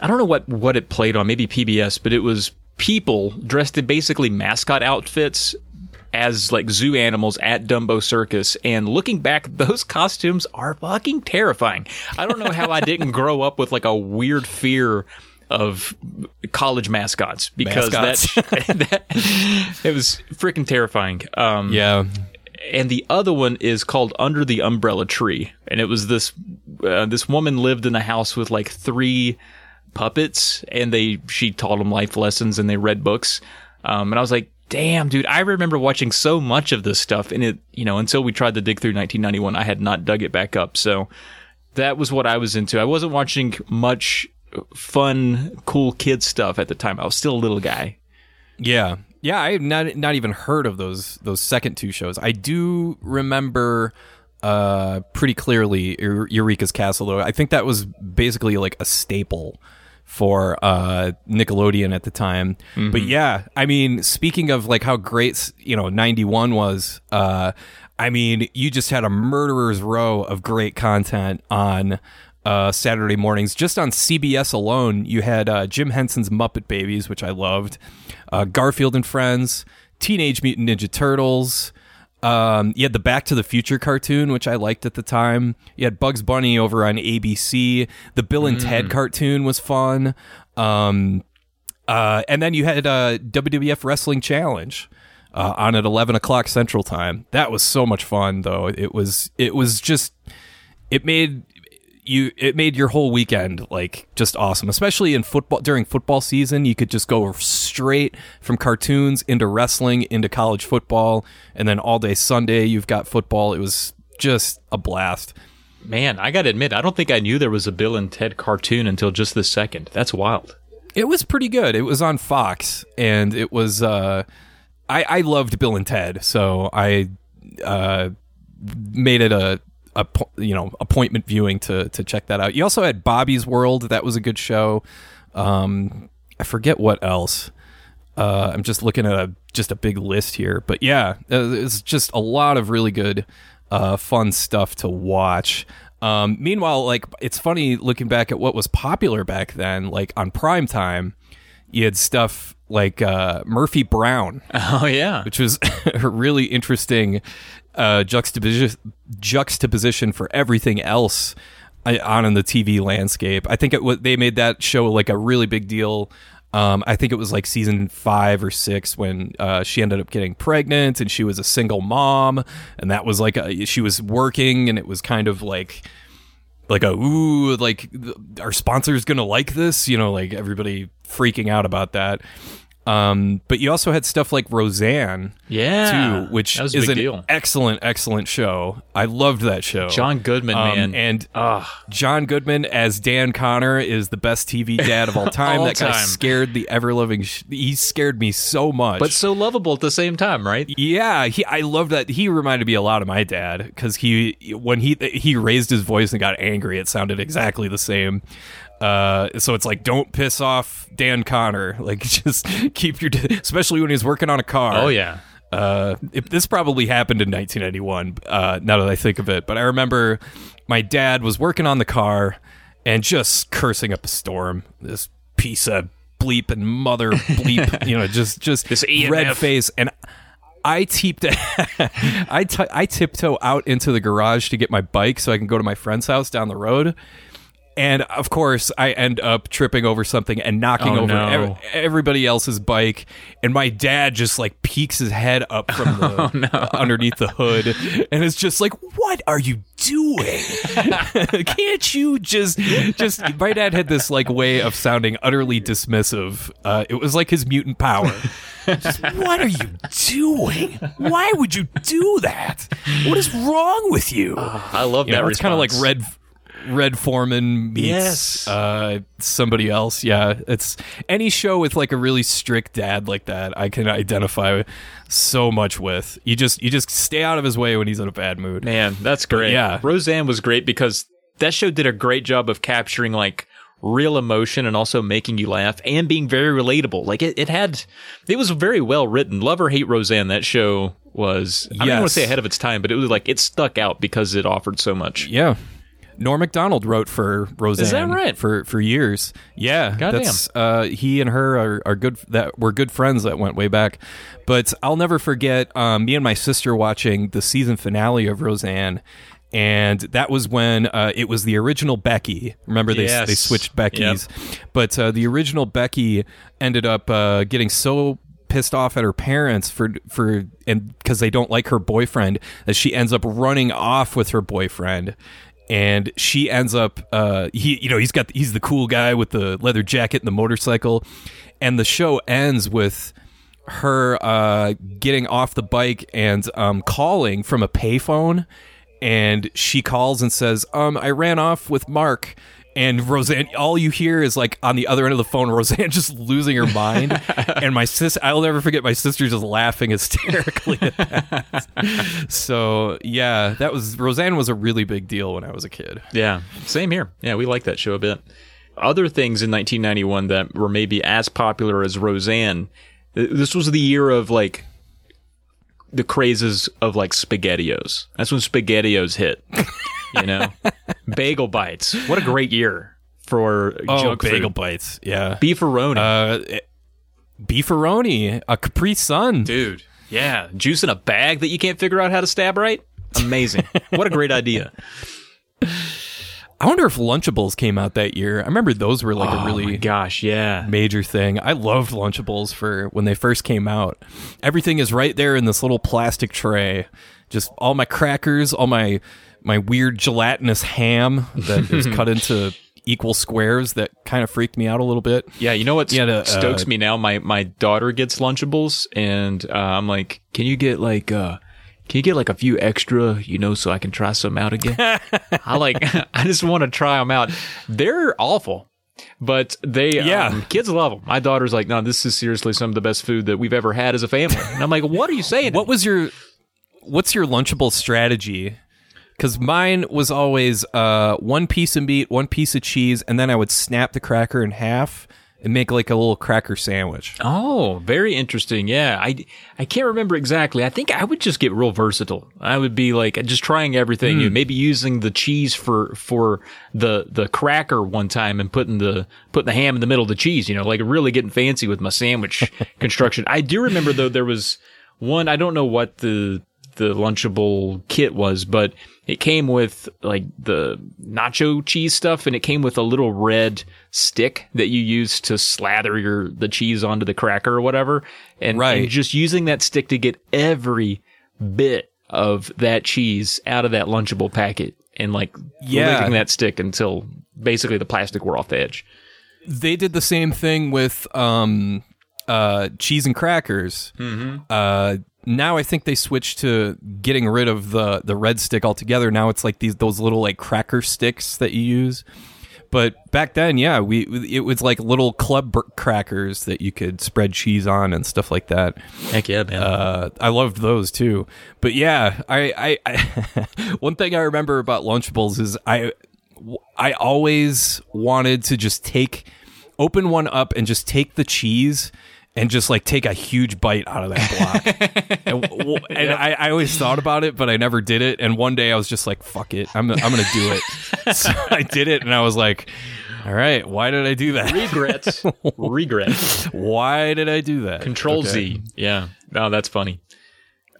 I don't know what it played on, maybe PBS, but it was people dressed in basically mascot outfits as like zoo animals at Dumbo Circus, and looking back, those costumes are fucking terrifying. I don't know how I didn't grow up with like a weird fear of college mascots, because that it was freaking terrifying. Yeah. And the other one is called Under the Umbrella Tree, and it was this this woman lived in a house with like three puppets, and she taught them life lessons, and they read books. And I was like, damn, dude, I remember watching so much of this stuff, and it, you know, until we tried to dig through 1991, I had not dug it back up. So that was what I was into. I wasn't watching much fun, cool kid stuff at the time. I was still a little guy. Yeah. Yeah, I had not even heard of those second two shows. I do remember pretty clearly Eureka's Castle, though. I think that was basically like a staple for Nickelodeon at the time. Mm-hmm. But yeah, I mean, speaking of like how great, you know, 91 was, I mean, you just had a murderer's row of great content on Saturday mornings. Just on CBS alone, you had Jim Henson's Muppet Babies, which I loved, Garfield and Friends, Teenage Mutant Ninja Turtles. You had the Back to the Future cartoon, which I liked at the time. You had Bugs Bunny over on ABC. The Bill and Ted cartoon was fun. And then you had WWF Wrestling Challenge on at 11 o'clock Central Time. That was so much fun, though. It was just, it made your whole weekend like just awesome, especially in football. During football season, you could just go straight from cartoons into wrestling into college football, and then all day Sunday you've got football. It was just a blast, man. I gotta admit, I don't think I knew there was a Bill and Ted cartoon until just this second. That's wild. It was pretty good. It was on Fox, and it was I loved Bill and Ted, so I made it a you know, appointment viewing to check that out. You also had Bobby's World. That was a good show. I forget what else. I'm just looking at a big list here, but yeah, it's just a lot of really good fun stuff to watch. Meanwhile, like, it's funny looking back at what was popular back then. Like on primetime, you had stuff like Murphy Brown. Oh yeah, which was a really interesting juxtaposition for everything else on in the TV landscape. I think they made that show like a really big deal. I think it was like season 5 or 6 when she ended up getting pregnant, and she was a single mom, and that was like she was working, and it was kind of like our sponsor's gonna like this, you know, like everybody freaking out about that. But you also had stuff like Roseanne, too, which is an excellent show. I loved that show. John Goodman, man. And John Goodman as Dan Connor is the best TV dad of all time. Guy scared the ever-loving... he scared me so much. But so lovable at the same time, right? Yeah, I love that. He reminded me a lot of my dad, because when he raised his voice and got angry, it sounded exactly the same. So it's like, don't piss off Dan Connor. Like, just keep your... especially when he's working on a car. Oh, yeah. This probably happened in 1991, now that I think of it. But I remember my dad was working on the car and just cursing up a storm. This piece of bleep and mother bleep, you know, just this EMF. Red face. And I tiptoe out into the garage to get my bike so I can go to my friend's house down the road. And, of course, I end up tripping over something and knocking everybody else's bike. And my dad just, like, peeks his head up from the underneath the hood. And it's just like, what are you doing? Can't you just... My dad had this, like, way of sounding utterly dismissive. It was like his mutant power. Just, what are you doing? Why would you do that? What is wrong with you? I love that response. It's kind of like red... Red Foreman meets somebody else. Yeah, it's any show with like a really strict dad like that I can identify so much with. You just stay out of his way when he's in a bad mood. Man, that's great. But yeah. Roseanne was great because that show did a great job of capturing like real emotion and also making you laugh and being very relatable. Like it was very well written. Love or hate Roseanne, that show was, I don't want to say ahead of its time, but it was like it stuck out because it offered so much. Yeah. Norm Macdonald wrote for Roseanne. Is that right? For years. Yeah. Goddamn. He and her are good, that were good friends that went way back. But I'll never forget me and my sister watching the season finale of Roseanne. And that was when it was the original Becky. Remember, they switched Beckys. Yep. But the original Becky ended up getting so pissed off at her parents for because they don't like her boyfriend that she ends up running off with her boyfriend. And she ends up, he's the cool guy with the leather jacket and the motorcycle. And the show ends with her getting off the bike and calling from a payphone. And she calls and says, I ran off with Mark. And Roseanne, all you hear is like on the other end of the phone, Roseanne just losing her mind. And my sister, I'll never forget my sister just laughing hysterically at that. So yeah, Roseanne was a really big deal when I was a kid. Yeah, same here. Yeah, we liked that show a bit. Other things in 1991 that were maybe as popular as Roseanne, this was the year of like the crazes of like SpaghettiOs. That's when SpaghettiOs hit, you know? Bagel bites. What a great year for junk bagel food. Bites. Yeah. Beefaroni. Beefaroni. A Capri Sun. Dude. Yeah. Juice in a bag that you can't figure out how to stab right. Amazing. What a great idea. I wonder if Lunchables came out that year. I remember those were like a really major thing. I loved Lunchables for when they first came out. Everything is right there in this little plastic tray. Just all my crackers, all my weird gelatinous ham that is cut into equal squares that kind of freaked me out a little bit. Yeah, you know what stokes me now? My daughter gets Lunchables and I'm like, can you get like a few extra, you know, so I can try some out again? I just want to try them out. They're awful, but kids love them. My daughter's like, no, this is seriously some of the best food that we've ever had as a family. And I'm like, what are you saying? What's your Lunchable strategy? Because mine was always one piece of meat, one piece of cheese, and then I would snap the cracker in half and make like a little cracker sandwich. Oh, very interesting. Yeah, I can't remember exactly. I think I would just get real versatile. I would be like just trying everything new, maybe using the cheese for the cracker one time and putting the ham in the middle of the cheese, you know, like really getting fancy with my sandwich construction. I do remember though there was one, I don't know what the Lunchable kit was, but it came with like the nacho cheese stuff, and it came with a little red stick that you use to slather the cheese onto the cracker or whatever. And, and just using that stick to get every bit of that cheese out of that Lunchable packet and like licking that stick until basically the plastic wore off the edge. They did the same thing with cheese and crackers. Mm-hmm. Now I think they switched to getting rid of the red stick altogether. Now it's like those little like cracker sticks that you use. But back then, it was like little club crackers that you could spread cheese on and stuff like that. Heck yeah, man! I loved those too. But yeah, I one thing I remember about Lunchables is I always wanted to just open one up and just take the cheese and just like take a huge bite out of that block. I always thought about it, but I never did it. And one day I was just like, fuck it. I'm going to do it. So I did it. And I was like, all right, why did I do that? Regrets. Why did I do that? Control Z. Yeah. No, that's funny.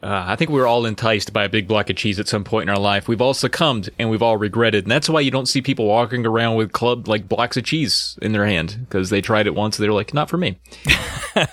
I think we were all enticed by a big block of cheese at some point in our life. We've all succumbed and we've all regretted. And that's why you don't see people walking around with blocks of cheese in their hand, because they tried it once. They were like, not for me.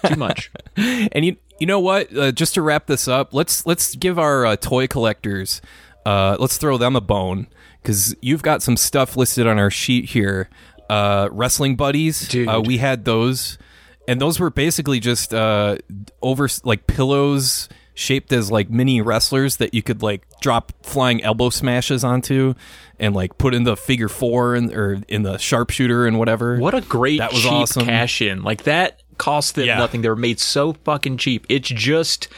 Too much. And you know what? Just to wrap this up, let's give our toy collectors, let's throw them a bone, because you've got some stuff listed on our sheet here. Wrestling buddies. Dude. We had those. And those were basically just over like pillows shaped as like mini wrestlers that you could like drop flying elbow smashes onto and like put in the figure four and or in the sharpshooter and whatever. What a great that was cheap awesome. Cash in. Like that cost them nothing. They were made so fucking cheap. It's just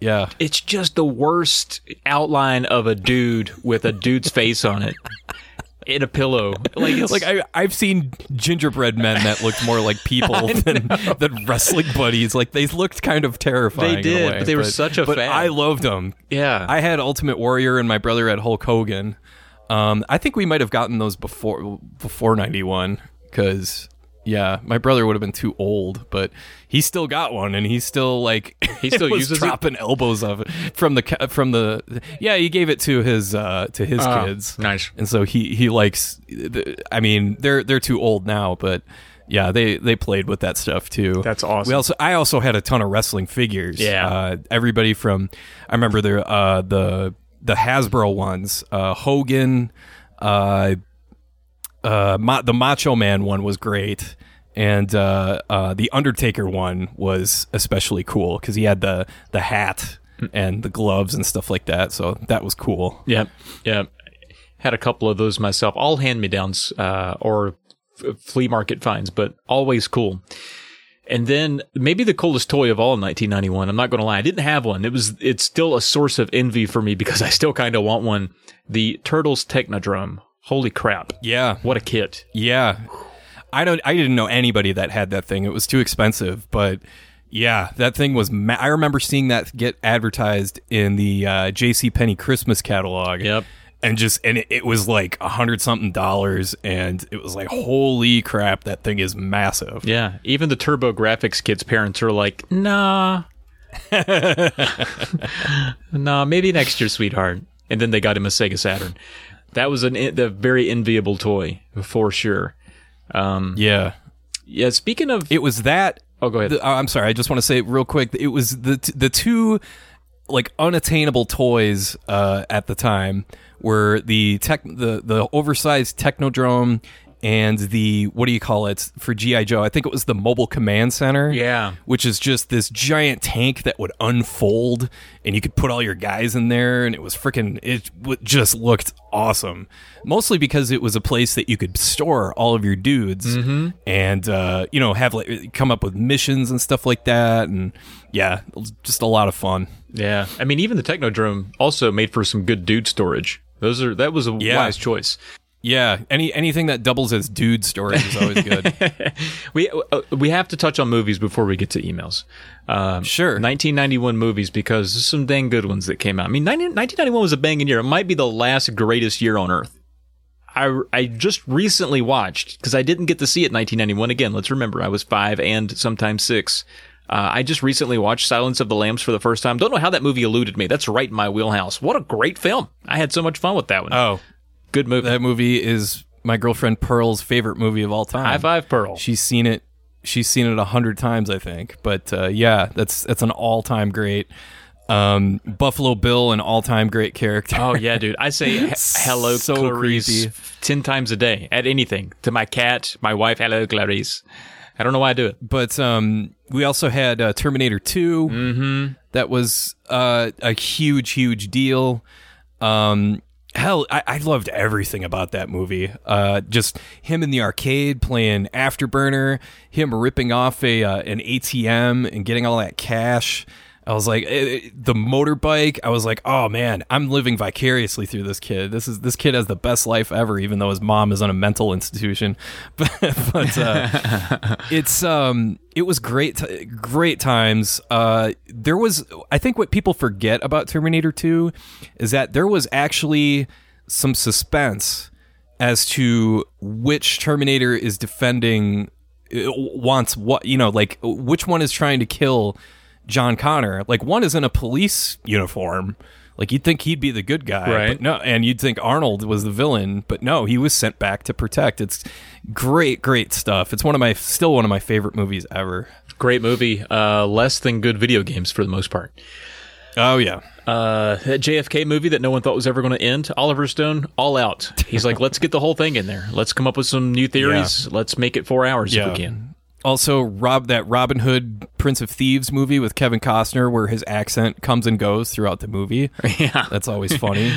the worst outline of a dude with a dude's face on it. In a pillow. I've seen gingerbread men that looked more like people than wrestling buddies. Like, they looked kind of terrifying. They did, in a way, but they were such a fan. I loved them. Yeah. I had Ultimate Warrior and my brother had Hulk Hogan. I think we might have gotten those before 91 because... Yeah, my brother would have been too old, but he still got one, and he still uses dropping elbows of it from the. Yeah, he gave it to his kids. Nice, and so he likes. I mean, they're too old now, but yeah, they played with that stuff too. That's awesome. I also had a ton of wrestling figures. Yeah, everybody from I remember the Hasbro ones, Hogan. The Macho Man one was great, and the Undertaker one was especially cool because he had the hat and the gloves and stuff like that, so that was cool. Yeah. Had a couple of those myself, all hand-me-downs or flea market finds, but always cool. And then maybe the coolest toy of all in 1991, I'm not going to lie, I didn't have one. It's still a source of envy for me because I still kind of want one. The Turtles Technodrome. Holy crap. Yeah. What a kit. Yeah. I didn't know anybody that had that thing. It was too expensive, but yeah, that thing was I remember seeing that get advertised in the JCPenney Christmas catalog. Yep. And it was like $100-something, and it was like, holy crap, that thing is massive. Yeah. Even the TurboGrafx kids' parents are like, nah, maybe next year, sweetheart. And then they got him a Sega Saturn. That was a very enviable toy, for sure. Yeah, speaking of... It was that... Oh, go ahead. I'm sorry, I just want to say real quick. It was the two like unattainable toys at the time were the oversized Technodrome and the... What do you call it? For G.I. Joe, I think it was the Mobile Command Center. Yeah. Which is just this giant tank that would unfold, and you could put all your guys in there, and it was freaking... It just looked... awesome, mostly because it was a place that you could store all of your dudes and have like come up with missions and stuff like that, and yeah, just a lot of fun. Yeah, I mean, even the Technodrome also made for some good dude storage. That was a wise choice. Yeah, anything that doubles as dude storage is always good. We have to touch on movies before we get to emails. Sure. 1991 movies, because there's some dang good ones that came out. I mean, 1991 was a banging year. It might be the last greatest year on Earth. I just recently watched, because I didn't get to see it in 1991 again. Let's remember, I was 5 and sometimes 6. I just recently watched Silence of the Lambs for the first time. Don't know how that movie eluded me. That's right in my wheelhouse. What a great film. I had so much fun with that one. Oh. Good movie. That movie is my girlfriend Pearl's favorite movie of all time. High five, Pearl. She's seen it 100 times, I think. But yeah, that's an all-time great. Buffalo Bill, an all-time great character. Oh yeah, dude. I say hello, so Clarice, creepy. 10 times a day at anything. To my cat, my wife, hello, Clarice. I don't know why I do it. But we also had Terminator 2. Mm-hmm. That was a huge, huge deal. Hell, I loved everything about that movie. Just him in the arcade playing Afterburner, him ripping off an ATM and getting all that cash. I was like, the motorbike. I was like, oh man, I'm living vicariously through this kid. This kid has the best life ever, even though his mom is on a mental institution. But it was great times. There was, I think, what people forget about Terminator 2 is that there was actually some suspense as to which Terminator is defending, wants what, like which one is trying to kill John Connor. Like, one is in a police uniform, like you'd think he'd be the good guy, right? But no, and you'd think Arnold was the villain, but no, he was sent back to protect. It's great stuff. It's one of my favorite movies ever. Great movie. Less than good video games for the most part. Oh yeah. That JFK movie that no one thought was ever going to end, Oliver Stone, all out. He's like, let's get the whole thing in there, let's come up with some new theories, let's make it 4 hours if we can. Also, that Robin Hood Prince of Thieves movie with Kevin Costner where his accent comes and goes throughout the movie. Yeah. That's always funny.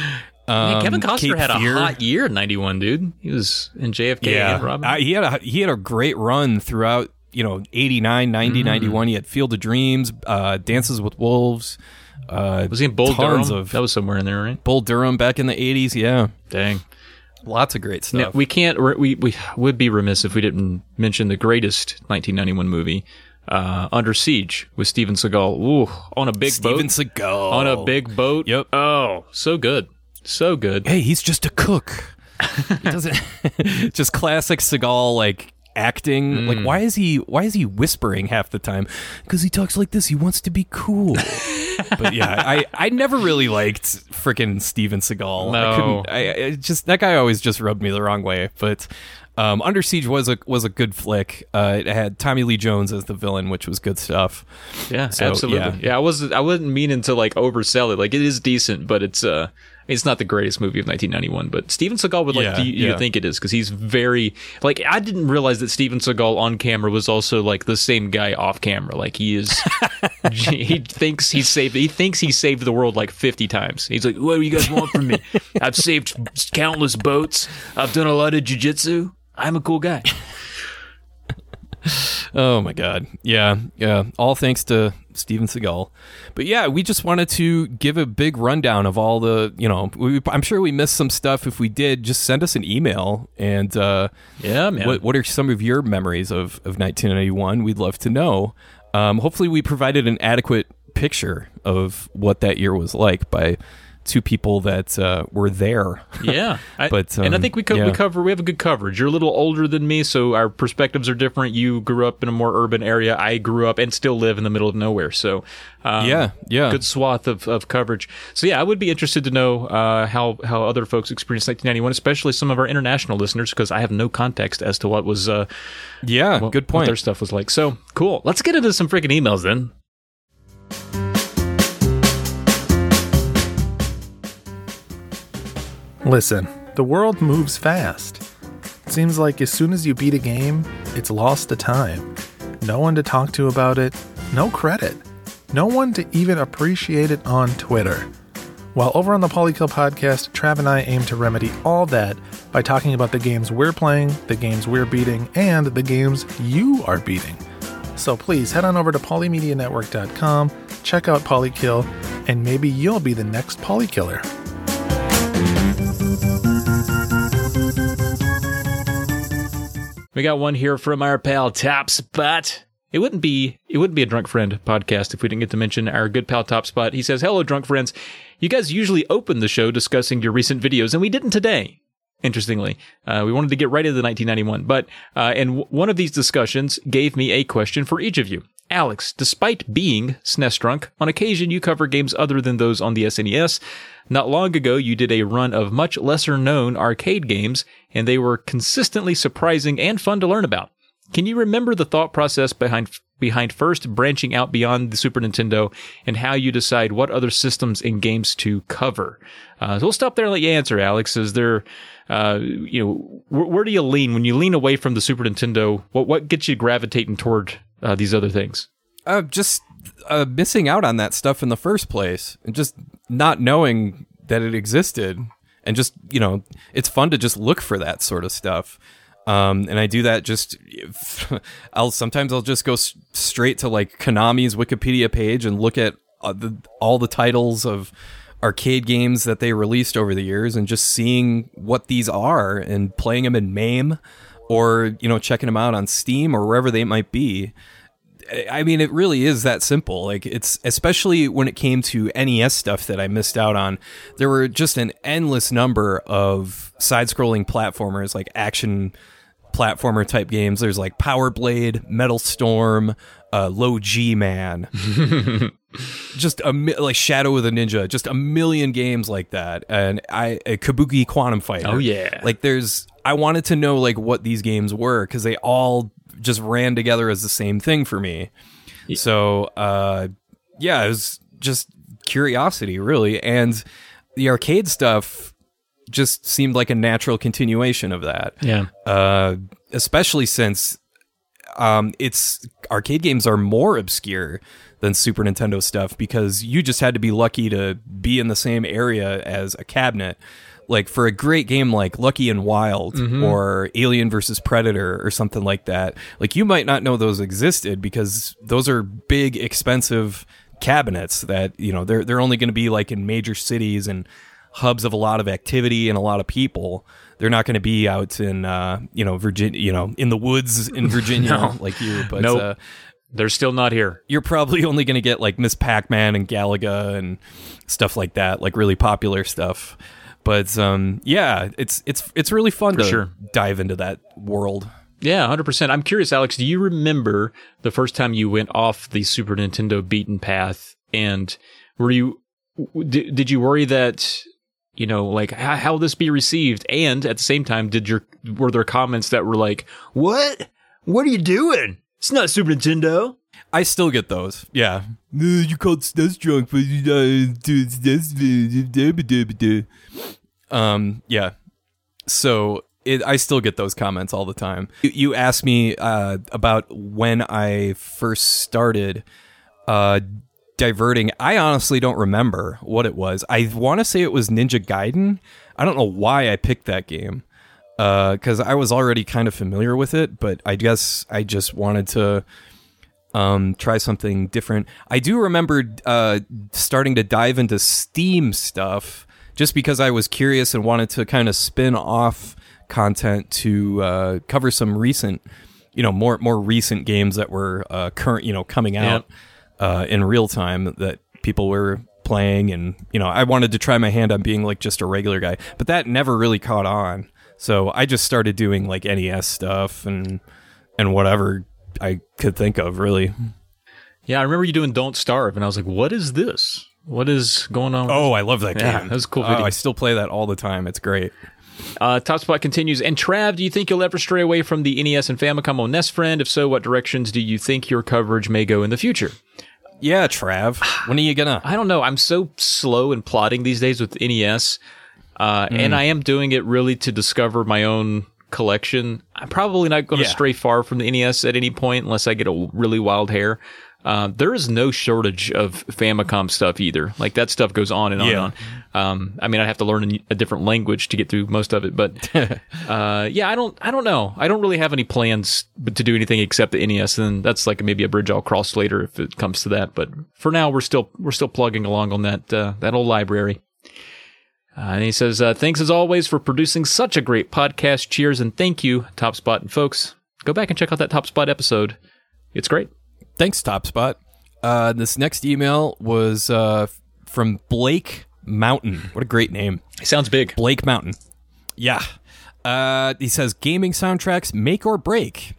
Kevin Costner had a hot year in 91, dude. He was in JFK. Yeah. And Robin. He had a great run throughout, 89, 90, 91. He had Field of Dreams, Dances with Wolves. Was he in Bull Durham? That was somewhere in there, right? Bull Durham back in the 80s, yeah. Dang. Lots of great stuff. Now, we would be remiss if we didn't mention the greatest 1991 movie, Under Siege with Steven Seagal. Ooh, on a big boat. Steven Seagal. On a big boat. Yep. Oh, so good. So good. Hey, he's just a cook. He doesn't just classic Seagal acting. Like why is he whispering half the time? Because he talks like this. He wants to be cool. But yeah, I never really liked freaking Steven Seagal. No. I just that guy always just rubbed me the wrong way. But Under Siege was a good flick. It had Tommy Lee Jones as the villain, which was good stuff. Yeah, so, absolutely. Yeah, I wasn't meaning to oversell it. It is decent, but it's not the greatest movie of 1991, but Steven Seagal would you think it is, because he's very I didn't realize that Steven Seagal on camera was also the same guy off camera. He is he thinks he saved the world 50 times. He's like, what do you guys want from me? I've saved countless boats. I've done a lot of jiu-jitsu. I'm a cool guy. Oh my God. Yeah. All thanks to Steven Seagal. But yeah, we just wanted to give a big rundown of all the, I'm sure we missed some stuff. If we did, just send us an email and yeah, man. What are some of your memories of 1991? We'd love to know. Hopefully we provided an adequate picture of what that year was like by two people that were there. Yeah. And I think we have a good coverage. You're a little older than me, so our perspectives are different. You grew up in a more urban area. I grew up and still live in the middle of nowhere. So good swath of coverage. So yeah, I would be interested to know how other folks experienced 1991, especially some of our international listeners, because I have no context as to what was good point. What their stuff was like. So cool. Let's get into some freaking emails then. Listen, the world moves fast. It seems like as soon as you beat a game, it's lost to time. No one to talk to about it, no credit, no one to even appreciate it on Twitter. While over on the Polykill podcast, Trav and I aim to remedy all that by talking about the games we're playing, the games we're beating, and the games you are beating. So please head on over to polymedianetwork.com, check out Polykill, and maybe you'll be the next Polykiller. We got one here from our pal Top Spot. It wouldn't be a Drunk Friend podcast if we didn't get to mention our good pal Top Spot. He says, "Hello, Drunk Friends. You guys usually open the show discussing your recent videos, and we didn't today. Interestingly, we wanted to get right into 1991, but one of these discussions gave me a question for each of you. Alex, despite being SNES drunk, on occasion you cover games other than those on the SNES. Not long ago, you did a run of much lesser-known arcade games, and they were consistently surprising and fun to learn about. Can you remember the thought process behind first branching out beyond the Super Nintendo and how you decide what other systems and games to cover?" So we'll stop there and let you answer, Alex. Is there, where do you lean? When you lean away from the Super Nintendo, what gets you gravitating toward these other things? Just missing out on that stuff in the first place and just not knowing that it existed, and just, it's fun to just look for that sort of stuff. And I do that just, I'll just go straight to Konami's Wikipedia page and look at all the titles of arcade games that they released over the years and just seeing what these are and playing them in MAME. Or, checking them out on Steam or wherever they might be. I mean, it really is that simple. It's especially when it came to NES stuff that I missed out on. There were just an endless number of side-scrolling platformers, action platformer type games. There's Power Blade, Metal Storm, Low G Man, just Shadow of the Ninja, just a million games like that, and Kabuki Quantum Fighter. Oh yeah, I wanted to know what these games were, because they all just ran together as the same thing for me. Yeah. So it was just curiosity really, and the arcade stuff just seemed like a natural continuation of that. Yeah. Especially since its arcade games are more obscure than Super Nintendo stuff because you just had to be lucky to be in the same area as a cabinet. Like for a great game like Lucky and Wild mm-hmm. or Alien vs. Predator or something like that, like you might not know those existed because those are big, expensive cabinets that, you know, they're only going to be like in major cities and hubs of a lot of activity and a lot of people. They're not going to be out in, you know, Virginia, you know, in the woods in Virginia no. like you. But nope. They're still not here. You're probably only going to get like Miss Pac-Man and Galaga and stuff like that, like really popular stuff. But yeah, it's really fun for to sure. dive into that world. Yeah, 100%. I'm curious, Alex, do you remember the first time you went off the Super Nintendo beaten path? And were you did you worry that, you know, like how will this be received? And at the same time, were there comments that were like, "What? What are you doing? It's not Super Nintendo." I still get those. Yeah, you called SNES drunk, but you SNES. Yeah. So I still get those comments all the time. You asked me about when I first started diverting. I honestly don't remember what it was. I want to say it was Ninja Gaiden. I don't know why I picked that game because I was already kind of familiar with it, but I guess I just wanted to try something different. I do remember starting to dive into Steam stuff just because I was curious and wanted to kind of spin off content to cover some recent, you know, more recent games that were current, you know, coming out in real time that people were playing. And, you know, I wanted to try my hand on being like just a regular guy, but that never really caught on. So I just started doing like NES stuff and whatever I could think of, really. Yeah, I remember you doing Don't Starve, and I was like, what is this? What is going on? Oh, I love that game. Yeah, that was a cool video. I still play that all the time. It's great. Top Spot continues, and Trav, do you think you'll ever stray away from the NES and Famicom on NES Friend? If so, what directions do you think your coverage may go in the future? Yeah, Trav. When are you gonna? I don't know. I'm so slow and plotting these days with NES, and I am doing it really to discover my own collection. I'm probably not going to stray far from the NES at any point unless I get a really wild hair. There is no shortage of Famicom stuff either. Like that stuff goes on and on and on. I mean, I have to learn a different language to get through most of it, but yeah, I don't know. I don't really have any plans to do anything except the NES, and that's like maybe a bridge I'll cross later if it comes to that. But for now, we're still plugging along on that old library. And he says, thanks as always for producing such a great podcast. Cheers and thank you, Top Spot. And folks, go back and check out that Top Spot episode. It's great. Thanks, Top Spot. This next email was from Blake Mountain. What a great name. It sounds big. Blake Mountain. Yeah. He says, gaming soundtracks make or break.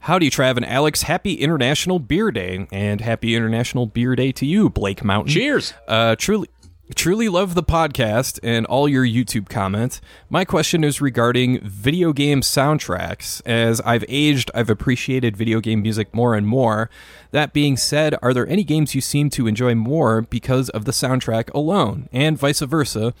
Howdy, Trav and Alex. Happy International Beer Day. And happy International Beer Day to you, Blake Mountain. Cheers. Truly love the podcast and all your YouTube comments. My question is regarding video game soundtracks. As I've aged, I've appreciated video game music more and more. That being said, are there any games you seem to enjoy more because of the soundtrack alone? And vice versa,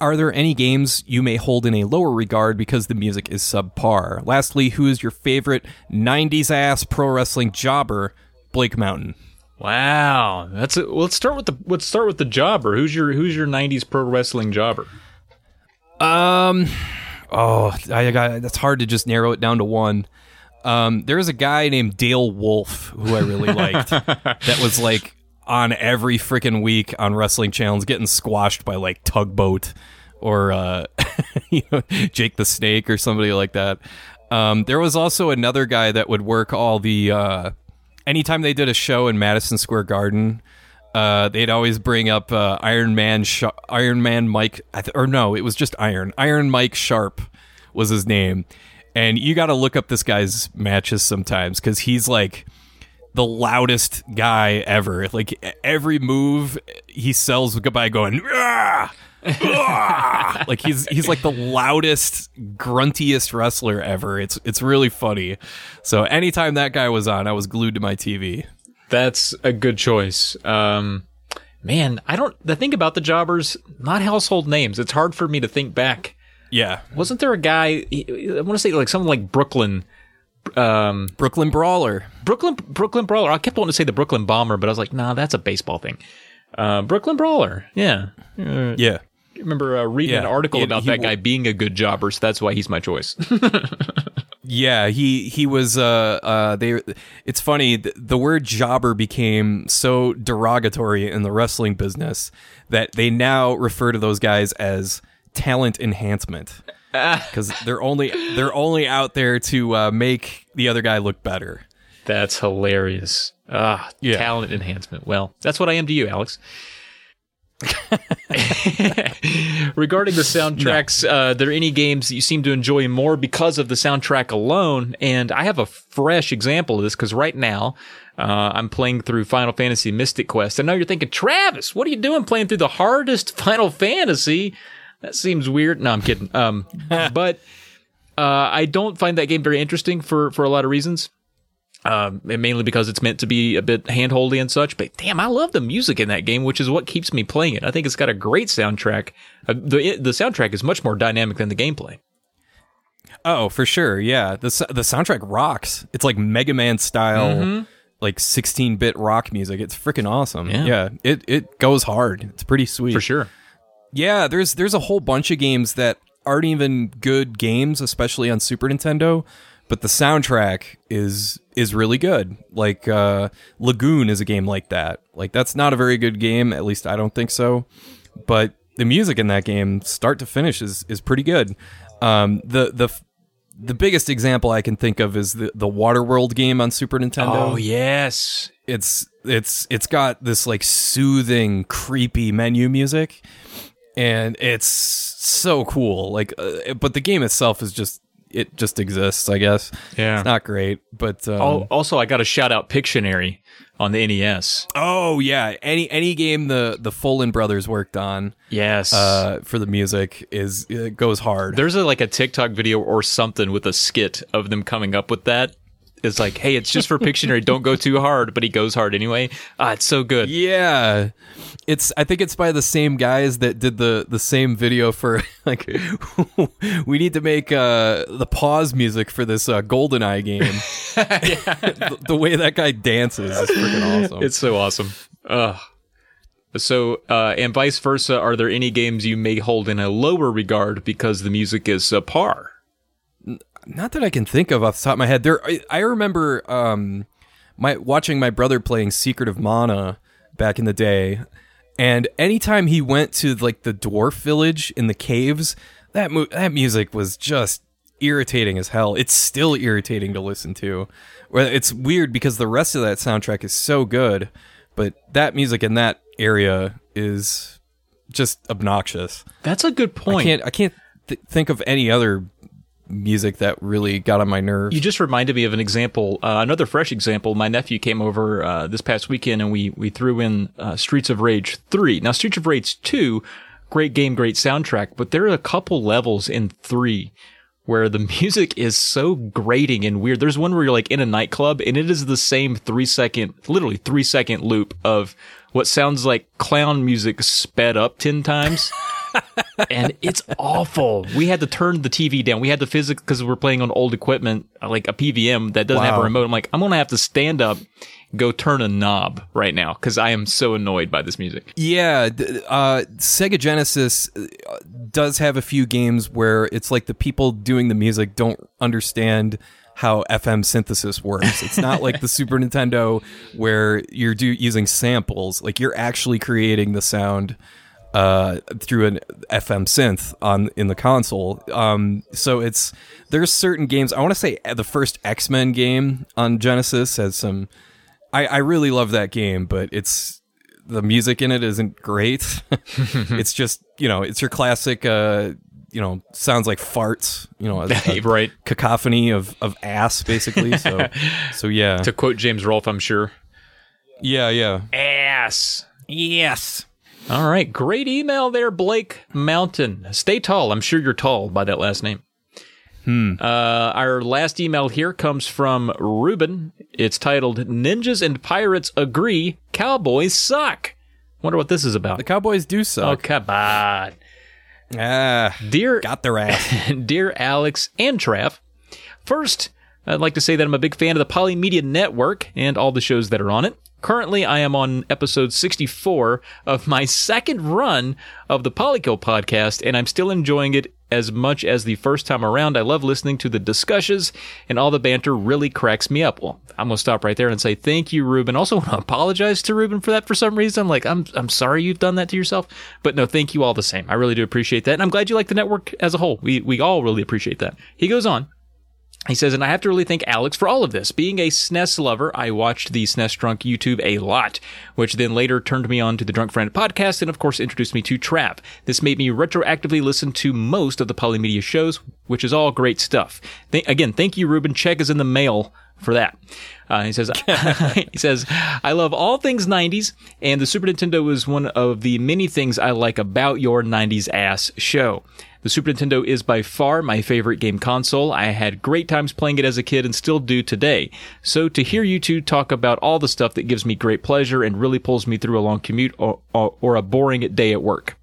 are there any games you may hold in a lower regard because the music is subpar? Lastly, who is your favorite 90s ass pro wrestling jobber? Blake Mountain. Wow, that's it. Let's start with the jobber. Who's your '90s pro wrestling jobber? That's hard to just narrow it down to one. There is a guy named Dale Wolf who I really liked. That was like on every freaking week on wrestling channels, getting squashed by like Tugboat or you know, Jake the Snake or somebody like that. There was also another guy that would work all the. Anytime they did a show in Madison Square Garden, they'd always bring up Iron Man Mike, it was just Iron. Iron Mike Sharp was his name. And you got to look up this guy's matches sometimes because he's like the loudest guy ever. Like every move he sells by going, "Ah! Ah!" Like he's like the loudest, gruntiest wrestler ever. It's really funny. So anytime that guy was on, I was glued to my TV. That's a good choice. Man, the thing about the jobbers, not household names. It's hard for me to think back. Yeah. Wasn't there a guy, I want to say like something like Brooklyn Brooklyn Brawler. I kept wanting to say the Brooklyn Bomber, but I was like, nah, that's a baseball thing. Brooklyn Brawler. Yeah. Yeah. I remember reading an article about that guy being a good jobber, so that's why he's my choice. Yeah, he was it's funny, the word jobber became so derogatory in the wrestling business that they now refer to those guys as talent enhancement, because they're only out there to make the other guy look better. That's hilarious. Talent enhancement. Well, that's what I am to you, Alex. Regarding the soundtracks, are there any games that you seem to enjoy more because of the soundtrack alone? And I have a fresh example of this, because right now I'm playing through Final Fantasy Mystic Quest. I know you're thinking, Travis, what are you doing playing through the hardest Final Fantasy? That seems weird. No, I'm kidding. But I don't find that game very interesting for a lot of reasons. And mainly because it's meant to be a bit handholdy and such, but damn, I love the music in that game, which is what keeps me playing it. I think it's got a great soundtrack. The soundtrack is much more dynamic than the gameplay. Oh, for sure, yeah. The soundtrack rocks. It's like Mega Man style, like 16-bit rock music. It's freaking awesome. Yeah, it goes hard. It's pretty sweet. For sure. Yeah, there's a whole bunch of games that aren't even good games, especially on Super Nintendo, but the soundtrack is really good. Like Lagoon is a game like that. Like, that's not a very good game, at least I don't think so. But the music in that game, start to finish, is pretty good. The biggest example I can think of is the Waterworld game on Super Nintendo. Oh yes. It's got this like soothing, creepy menu music, and it's so cool. Like but the game itself is just, it just exists, I guess. Yeah. It's not great, but... also, I got to shout out Pictionary on the NES. Oh, yeah. Any game the Folin brothers worked on for the music it goes hard. There's a TikTok video or something with a skit of them coming up with that. It's like, hey, it's just for Pictionary. Don't go too hard, but he goes hard anyway. It's so good. Yeah. I think it's by the same guys that did the same video for, like, we need to make the pause music for this GoldenEye game. The way that guy dances is freaking awesome. It's so awesome. So, and vice versa, are there any games you may hold in a lower regard because the music is subpar? Not that I can think of off the top of my head. I remember watching my brother playing Secret of Mana back in the day, and anytime he went to like the dwarf village in the caves, that music was just irritating as hell. It's still irritating to listen to. It's weird because the rest of that soundtrack is so good, but that music in that area is just obnoxious. That's a good point. I can't think of any other music that really got on my nerves. You just reminded me of an example, another fresh example. My nephew came over this past weekend, and we threw in Streets of Rage 3. Now, Streets of Rage 2, great game, great soundtrack, but there are a couple levels in 3 where the music is so grating and weird. There's one where you're like in a nightclub, and it is the same 3-second loop of what sounds like clown music sped up 10 times. And it's awful. We had to turn the TV down. We had to physically, because we're playing on old equipment, like a PVM that doesn't have a remote. I'm like, I'm going to have to stand up, go turn a knob right now, because I am so annoyed by this music. Yeah. Sega Genesis does have a few games where it's like the people doing the music don't understand how FM synthesis works. It's not like the Super Nintendo where you're using samples. Like, you're actually creating the sound through an FM synth in the console. So there's certain games. I want to say the first X-Men game on Genesis has some. I really love that game, but the music in it isn't great. It's just, it's your classic, sounds like farts, right. Cacophony of ass, basically. So yeah. To quote James Rolfe, I'm sure. Yeah. Ass. Yes. All right, great email there, Blake Mountain. Stay tall. I'm sure you're tall by that last name. Our last email here comes from Ruben. It's titled, Ninjas and Pirates Agree, Cowboys Suck. Wonder what this is about. The Cowboys do suck. Oh, come on. Got their ass. Dear Alex and Trav, first, I'd like to say that I'm a big fan of the Polymedia Network and all the shows that are on it. Currently, I am on episode 64 of my second run of the Polykill podcast, and I'm still enjoying it as much as the first time around. I love listening to the discussions, and all the banter really cracks me up. Well, I'm going to stop right there and say thank you, Ruben. Also, I want to apologize to Ruben for that for some reason. I'm like, I'm sorry you've done that to yourself. But no, thank you all the same. I really do appreciate that, and I'm glad you like the network as a whole. We all really appreciate that. He goes on. He says, and I have to really thank Alex for all of this. Being a SNES lover, I watched the SNES Drunk YouTube a lot, which then later turned me on to the Drunk Friend podcast and, of course, introduced me to Trav. This made me retroactively listen to most of the Polymedia shows, which is all great stuff. Again, thank you, Ruben. Check is in the mail for that. He says, I love all things 90s, and the Super Nintendo is one of the many things I like about your 90s ass show. The Super Nintendo is by far my favorite game console. I had great times playing it as a kid and still do today. So to hear you two talk about all the stuff that gives me great pleasure and really pulls me through a long commute or a boring day at work.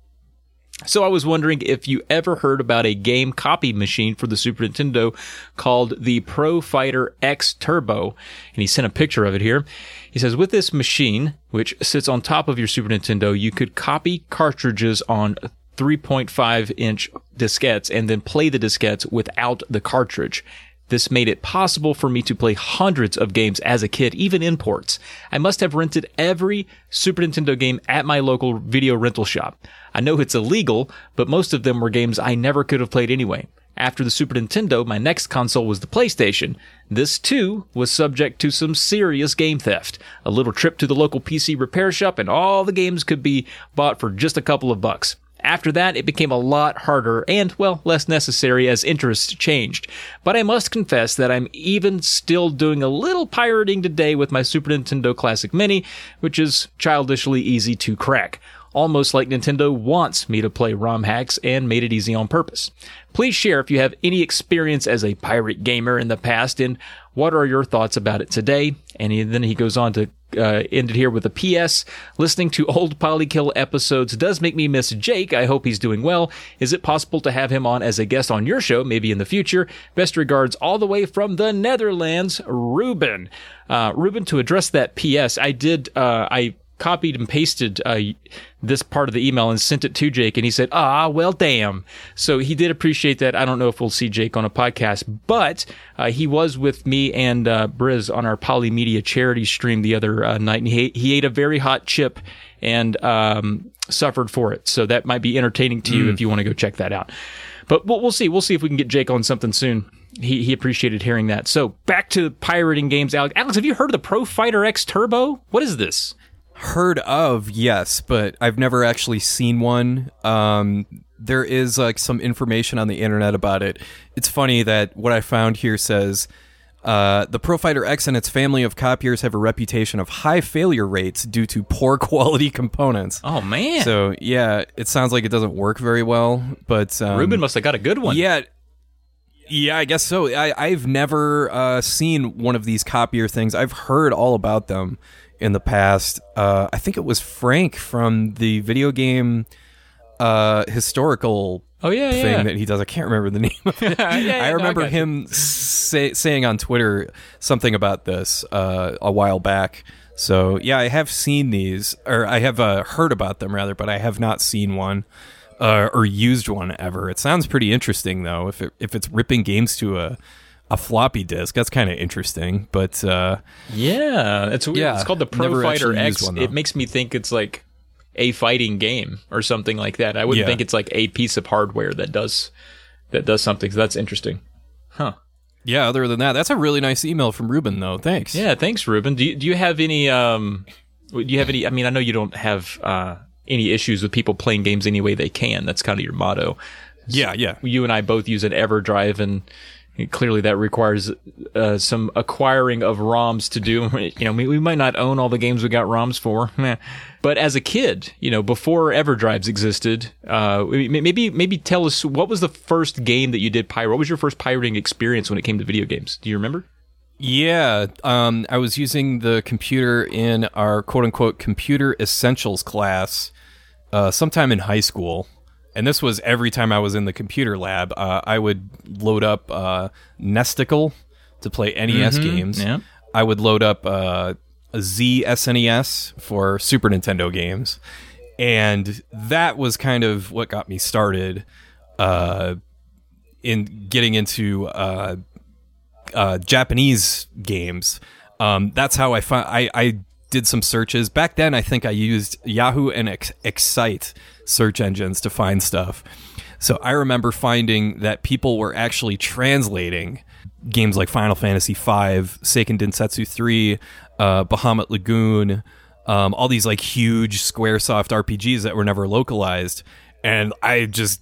So I was wondering if you ever heard about a game copy machine for the Super Nintendo called the Pro Fighter X Turbo. And he sent a picture of it here. He says, with this machine, which sits on top of your Super Nintendo, you could copy cartridges on 3.5-inch diskettes and then play the diskettes without the cartridge. This made it possible for me to play hundreds of games as a kid, even imports. I must have rented every Super Nintendo game at my local video rental shop. I know it's illegal, but most of them were games I never could have played anyway. After the Super Nintendo, my next console was the PlayStation. This, too, was subject to some serious game theft. A little trip to the local PC repair shop and all the games could be bought for just a couple of bucks. After that, it became a lot harder and, well, less necessary as interests changed. But I must confess that I'm even still doing a little pirating today with my Super Nintendo Classic Mini, which is childishly easy to crack. Almost like Nintendo wants me to play ROM hacks and made it easy on purpose. Please share if you have any experience as a pirate gamer in the past and what are your thoughts about it today. And then he goes on to end it here with a P.S. Listening to old Polykill episodes does make me miss Jake. I hope he's doing well. Is it possible to have him on as a guest on your show, maybe in the future? Best regards all the way from the Netherlands, Ruben. Ruben, to address that P.S., I copied and pasted this part of the email and sent it to Jake, and he said, well, damn. So he did appreciate that. I don't know if we'll see Jake on a podcast, but he was with me and Briz on our Polymedia charity stream the other night, and he ate a very hot chip and suffered for it. So that might be entertaining to you if you want to go check that out. But we'll see. We'll see if we can get Jake on something soon. He appreciated hearing that. So back to pirating games, Alex. Alex, have you heard of the Pro Fighter X Turbo? What is this? Heard of, yes, but I've never actually seen one. There is like some information on the internet about it. It's funny that what I found here says the Pro Fighter X and its family of copiers have a reputation of high failure rates due to poor quality components. Oh man! So yeah, it sounds like it doesn't work very well. But Ruben must have got a good one. Yeah, I guess so. I've never seen one of these copier things. I've heard all about them in the past. I think it was Frank from the video game historical thing that he does. I can't remember the name of it. I remember him saying on Twitter something about this a while back. So yeah, I have seen these, or I have heard about them rather, but I have not seen one. Or used one ever. It sounds pretty interesting though. If it's ripping games to a floppy disk, that's kind of interesting. But it's weird. Yeah, it's called the Pro Fighter X. It makes me think it's like a fighting game or something like that. I wouldn't think it's like a piece of hardware that does something. So that's interesting, huh? Yeah. Other than that, that's a really nice email from Ruben though. Thanks. Yeah. Thanks, Ruben. Do you have any? Do you have any? I mean, I know you don't have. Any issues with people playing games any way they can. That's kind of your motto. Yeah. You and I both use an EverDrive, and clearly that requires some acquiring of ROMs to do. You know, we might not own all the games we got ROMs for. But as a kid, you know, before EverDrives existed, maybe tell us, what was the first game that you did pirate? What was your first pirating experience when it came to video games? Do you remember? Yeah, I was using the computer in our quote-unquote computer essentials class sometime in high school, and this was every time I was in the computer lab. I would load up Nesticle, to play NES games. Yeah. I would load up a Z SNES for Super Nintendo games. And that was kind of what got me started in getting into Japanese games. That's how I found... I did some searches. Back then, I think I used Yahoo and Excite search engines to find stuff. So I remember finding that people were actually translating games like Final Fantasy V, Seiken Densetsu 3, Bahamut Lagoon, all these like huge Squaresoft RPGs that were never localized. And it just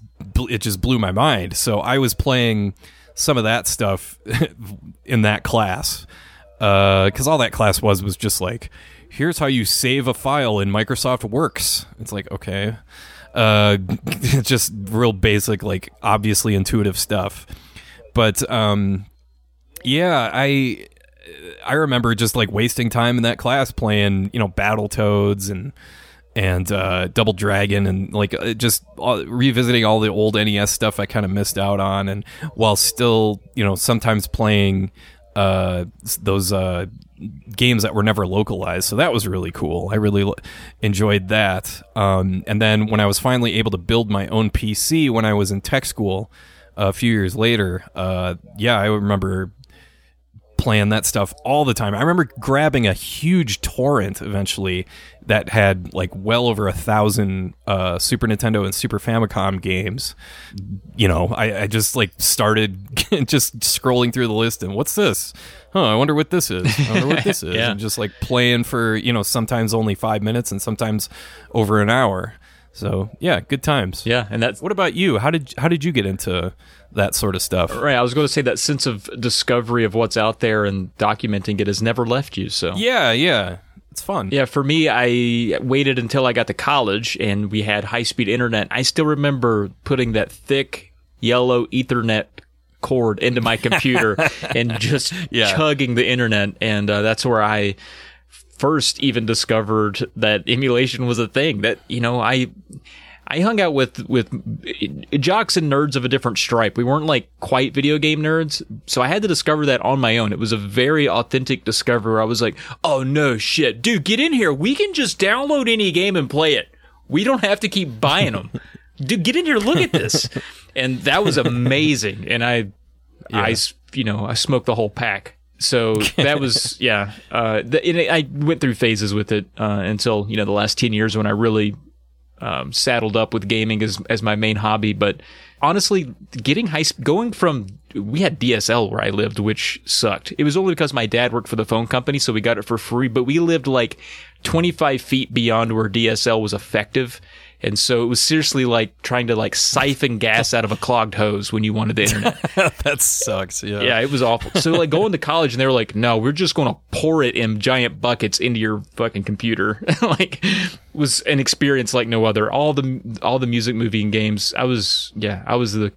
blew my mind. So I was playing some of that stuff in that class. Because all that class was just like, here's how you save a file in Microsoft Works. It's like, okay. Just real basic, like obviously intuitive stuff. But yeah, I remember just like wasting time in that class playing, you know, Battletoads and Double Dragon and like just revisiting all the old NES stuff I kind of missed out on, and while still, you know, sometimes playing those games that were never localized. So that was really cool. I really enjoyed that. And then when I was finally able to build my own PC when I was in tech school a few years later, I remember playing that stuff all the time. I remember grabbing a huge torrent eventually that had like well over 1,000 Super Nintendo and Super Famicom games. You know, I just like started just scrolling through the list and what's this? Huh, I wonder what this is. Yeah. And just like playing for, you know, sometimes only 5 minutes and sometimes over an hour. So yeah, good times. Yeah, and that's... What about you? How did you get into that sort of stuff? Right, I was going to say that sense of discovery of what's out there and documenting it has never left you. So yeah, it's fun. Yeah, for me, I waited until I got to college and we had high-speed internet. I still remember putting that thick yellow Ethernet cord into my computer and just chugging the internet, and that's where I first even discovered that emulation was a thing. That, you know, I hung out with jocks and nerds of a different stripe. We weren't like quite video game nerds, so I had to discover that on my own. It was a very authentic discovery. I was like, oh no shit, dude, get in here, we can just download any game and play it, we don't have to keep buying them. Dude, get in here, look at this. And that was amazing. And I smoked the whole pack. So that was, I went through phases with it until, you know, the last 10 years when I really saddled up with gaming as my main hobby. But honestly, we had DSL where I lived, which sucked. It was only because my dad worked for the phone company, so we got it for free. But we lived like 25 feet beyond where DSL was effective. And so it was seriously like trying to like siphon gas out of a clogged hose when you wanted the internet. That sucks. Yeah. Yeah, it was awful. So like going to college and they were like, no, we're just going to pour it in giant buckets into your fucking computer. Like, was an experience like no other. All the music, movie, and games. I was the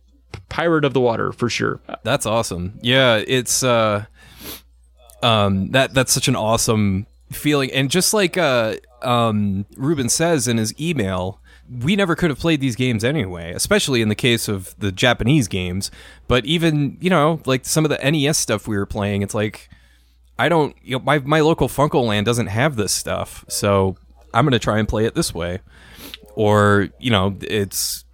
pirate of the water for sure. That's awesome. Yeah, it's that's such an awesome feeling. And just like Ruben says in his email, we never could have played these games anyway, especially in the case of the Japanese games. But even, you know, like some of the NES stuff we were playing, it's like, I don't, you know, my local Funko Land doesn't have this stuff, so I'm going to try and play it this way. Or, you know, it's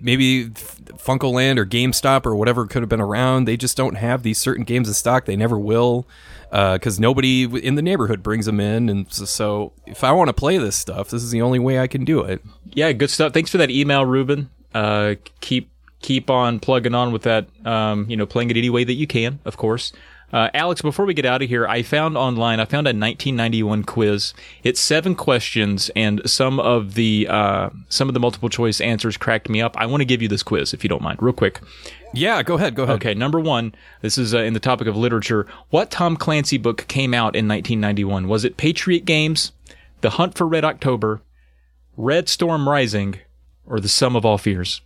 maybe Funko Land or GameStop or whatever could have been around. They just don't have these certain games in stock. They never will, because nobody in the neighborhood brings them in. And so if I want to play this stuff, this is the only way I can do it. Yeah, good stuff. Thanks for that email, Ruben. Keep on plugging on with that, playing it any way that you can, of course. Alex, before we get out of here, I found a 1991 quiz. It's 7 questions, and some of the multiple choice answers cracked me up. I want to give you this quiz, if you don't mind, real quick. Yeah, go ahead. Okay, number 1. This is in the topic of literature. What Tom Clancy book came out in 1991? Was it Patriot Games, The Hunt for Red October, Red Storm Rising, or The Sum of All Fears?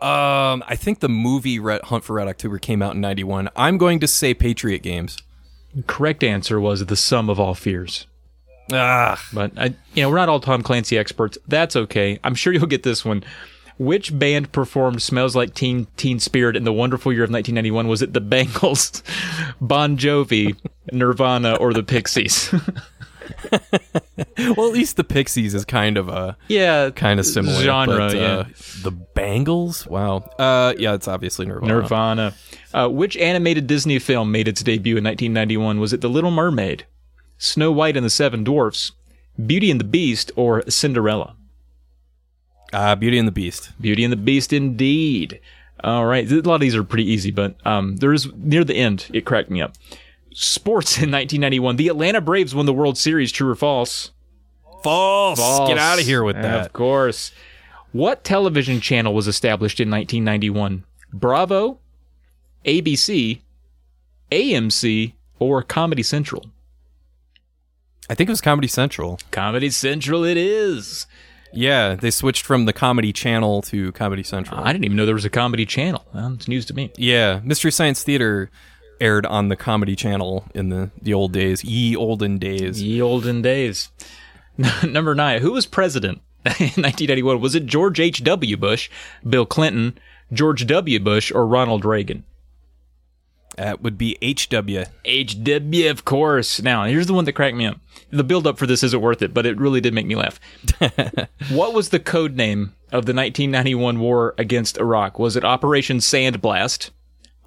I think the movie Hunt for Red October came out in 91. I'm going to say Patriot Games. The correct answer was The Sum of All Fears. But we're not all Tom Clancy experts. That's okay. I'm sure you'll get this one. Which band performed Smells Like Teen Spirit in the wonderful year of 1991? Was it the Bangles, Bon Jovi, Nirvana, or the Pixies? Well, at least the Pixies is kind of a kind of similar genre. But, the Bangles, wow, yeah, it's obviously Nirvana. Which animated Disney film made its debut in 1991? Was it The Little Mermaid, Snow White and the Seven Dwarfs, Beauty and the Beast, or Cinderella? Beauty and the Beast. Beauty and the Beast, indeed. All right, a lot of these are pretty easy, but there's near the end it cracked me up. Sports in 1991. The Atlanta Braves won the World Series. True or false? False. Get out of here with that. Of course. What television channel was established in 1991? Bravo, ABC, AMC, or Comedy Central? I think it was Comedy Central. Comedy Central it is. Yeah, they switched from the Comedy Channel to Comedy Central. I didn't even know there was a Comedy Channel. It's news to me. Yeah, Mystery Science Theater aired on the Comedy Channel in the old days. Ye olden days. Number 9. Who was president in 1991? Was it George H.W. Bush, Bill Clinton, George W. Bush, or Ronald Reagan? That would be H.W. H.W., of course. Now, here's the one that cracked me up. The build-up for this isn't worth it, but it really did make me laugh. What was the code name of the 1991 war against Iraq? Was it Operation Sandblast,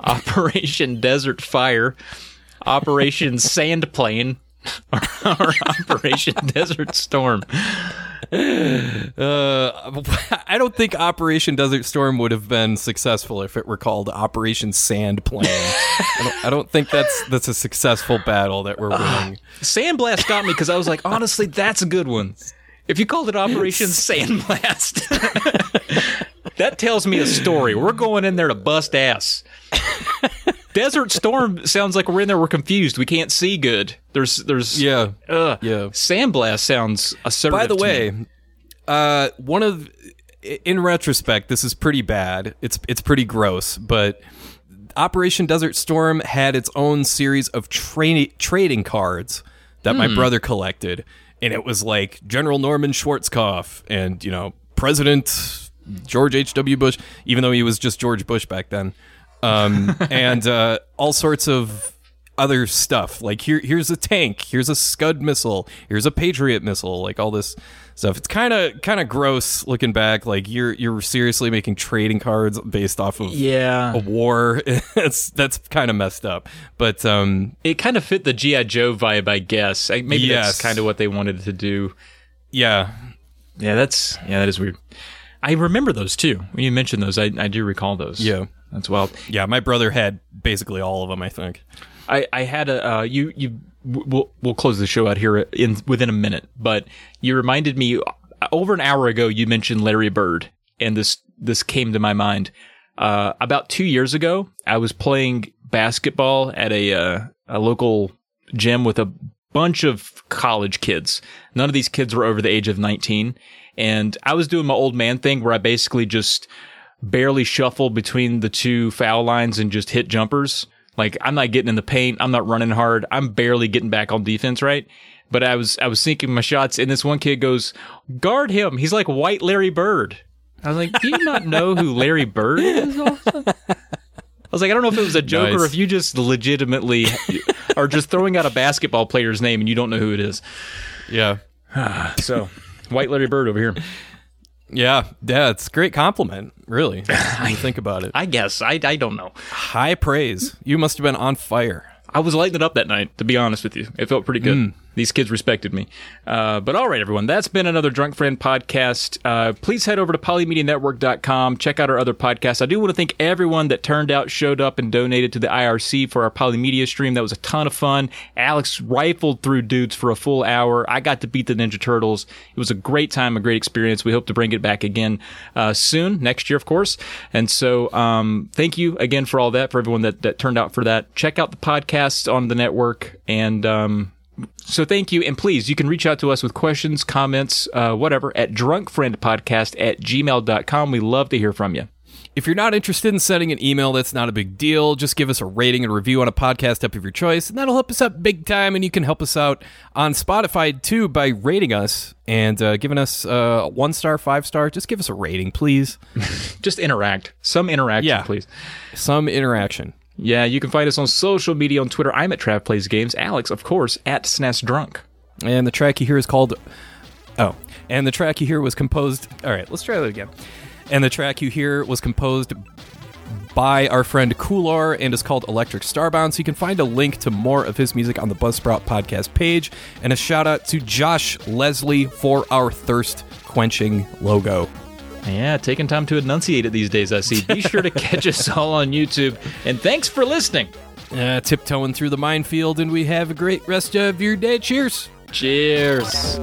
Operation Desert Fire, Operation Sandplane, or Operation Desert Storm? I don't think Operation Desert Storm would have been successful if it were called Operation Sandplane. I don't think that's a successful battle that we're winning. Sandblast got me because I was like, honestly, that's a good one. If you called it Operation Sandblast, that tells me a story. We're going in there to bust ass. Desert Storm sounds like we're in there, we're confused, we can't see good. There's yeah. Sandblast sounds assertive. By the way, in retrospect, this is pretty bad. It's pretty gross, but Operation Desert Storm had its own series of trading cards that my brother collected, and it was like General Norman Schwarzkopf and, you know, President George H.W. Bush, even though he was just George Bush back then. And all sorts of other stuff. Like, here's a tank, here's a Scud missile, here's a Patriot missile, like all this stuff. It's kind of gross looking back. Like, you're seriously making trading cards based off of a war. That's kind of messed up. But it kind of fit the G.I. Joe vibe, I guess. Maybe that's kind of what they wanted to do. Yeah. Yeah, that is weird. I remember those too. When you mentioned those, I do recall those. Yeah. That's wild. Yeah, my brother had basically all of them, I think. I had a... we'll close the show out here within a minute, but you reminded me, over an hour ago, you mentioned Larry Bird, and this came to my mind. About 2 years ago, I was playing basketball at a local gym with a bunch of college kids. None of these kids were over the age of 19, and I was doing my old man thing where I basically just... barely shuffle between the two foul lines and just hit jumpers. Like, I'm not getting in the paint, I'm not running hard, I'm barely getting back on defense, right? But I was sinking my shots, and this one kid goes, "Guard him, he's like white Larry Bird." I was like, do you not know who Larry Bird is? Also, I was like, I don't know if it was a joke or if you just legitimately are just throwing out a basketball player's name and you don't know who it is. Yeah. So, white Larry Bird over here. Yeah, it's a great compliment, really. I think about it. I guess. I don't know. High praise. You must have been on fire. I was lighting it up that night, to be honest with you. It felt pretty good. These kids respected me. But all right, everyone, that's been another Drunk Friend podcast. Please head over to polymedianetwork.com. Check out our other podcasts. I do want to thank everyone that turned out, showed up, and donated to the IRC for our Polymedia stream. That was a ton of fun. Alex rifled through dudes for a full hour. I got to beat the Ninja Turtles. It was a great time, a great experience. We hope to bring it back again soon, next year, of course. And so thank you again for all that, for everyone that turned out for that. Check out the podcasts on the network, and... so thank you, and please, you can reach out to us with questions, comments, whatever, at drunkfriendpodcast@gmail.com. We love to hear from you. If you're not interested in sending an email, that's not a big deal. Just give us a rating and review on a podcast app of your choice, and that'll help us out big time. And you can help us out on Spotify, too, by rating us and giving us a 1-star, 5-star. Just give us a rating, please. Just interact. Some interaction, yeah, please. Some interaction. Yeah, you can find us on social media on Twitter. I'm at TravPlaysGames. Alex, of course, at SNESDrunk. And the track you hear is called... Oh, and the track you hear was composed... All right, let's try that again. And the track you hear was composed by our friend Kular and is called Electric Starbound. So you can find a link to more of his music on the Buzzsprout podcast page. And a shout out to Josh Leslie for our thirst quenching logo. Yeah, taking time to enunciate it these days, I see. Be sure to catch us all on YouTube. And thanks for listening. Tiptoeing through the minefield, and we have a great rest of your day. Cheers. Cheers.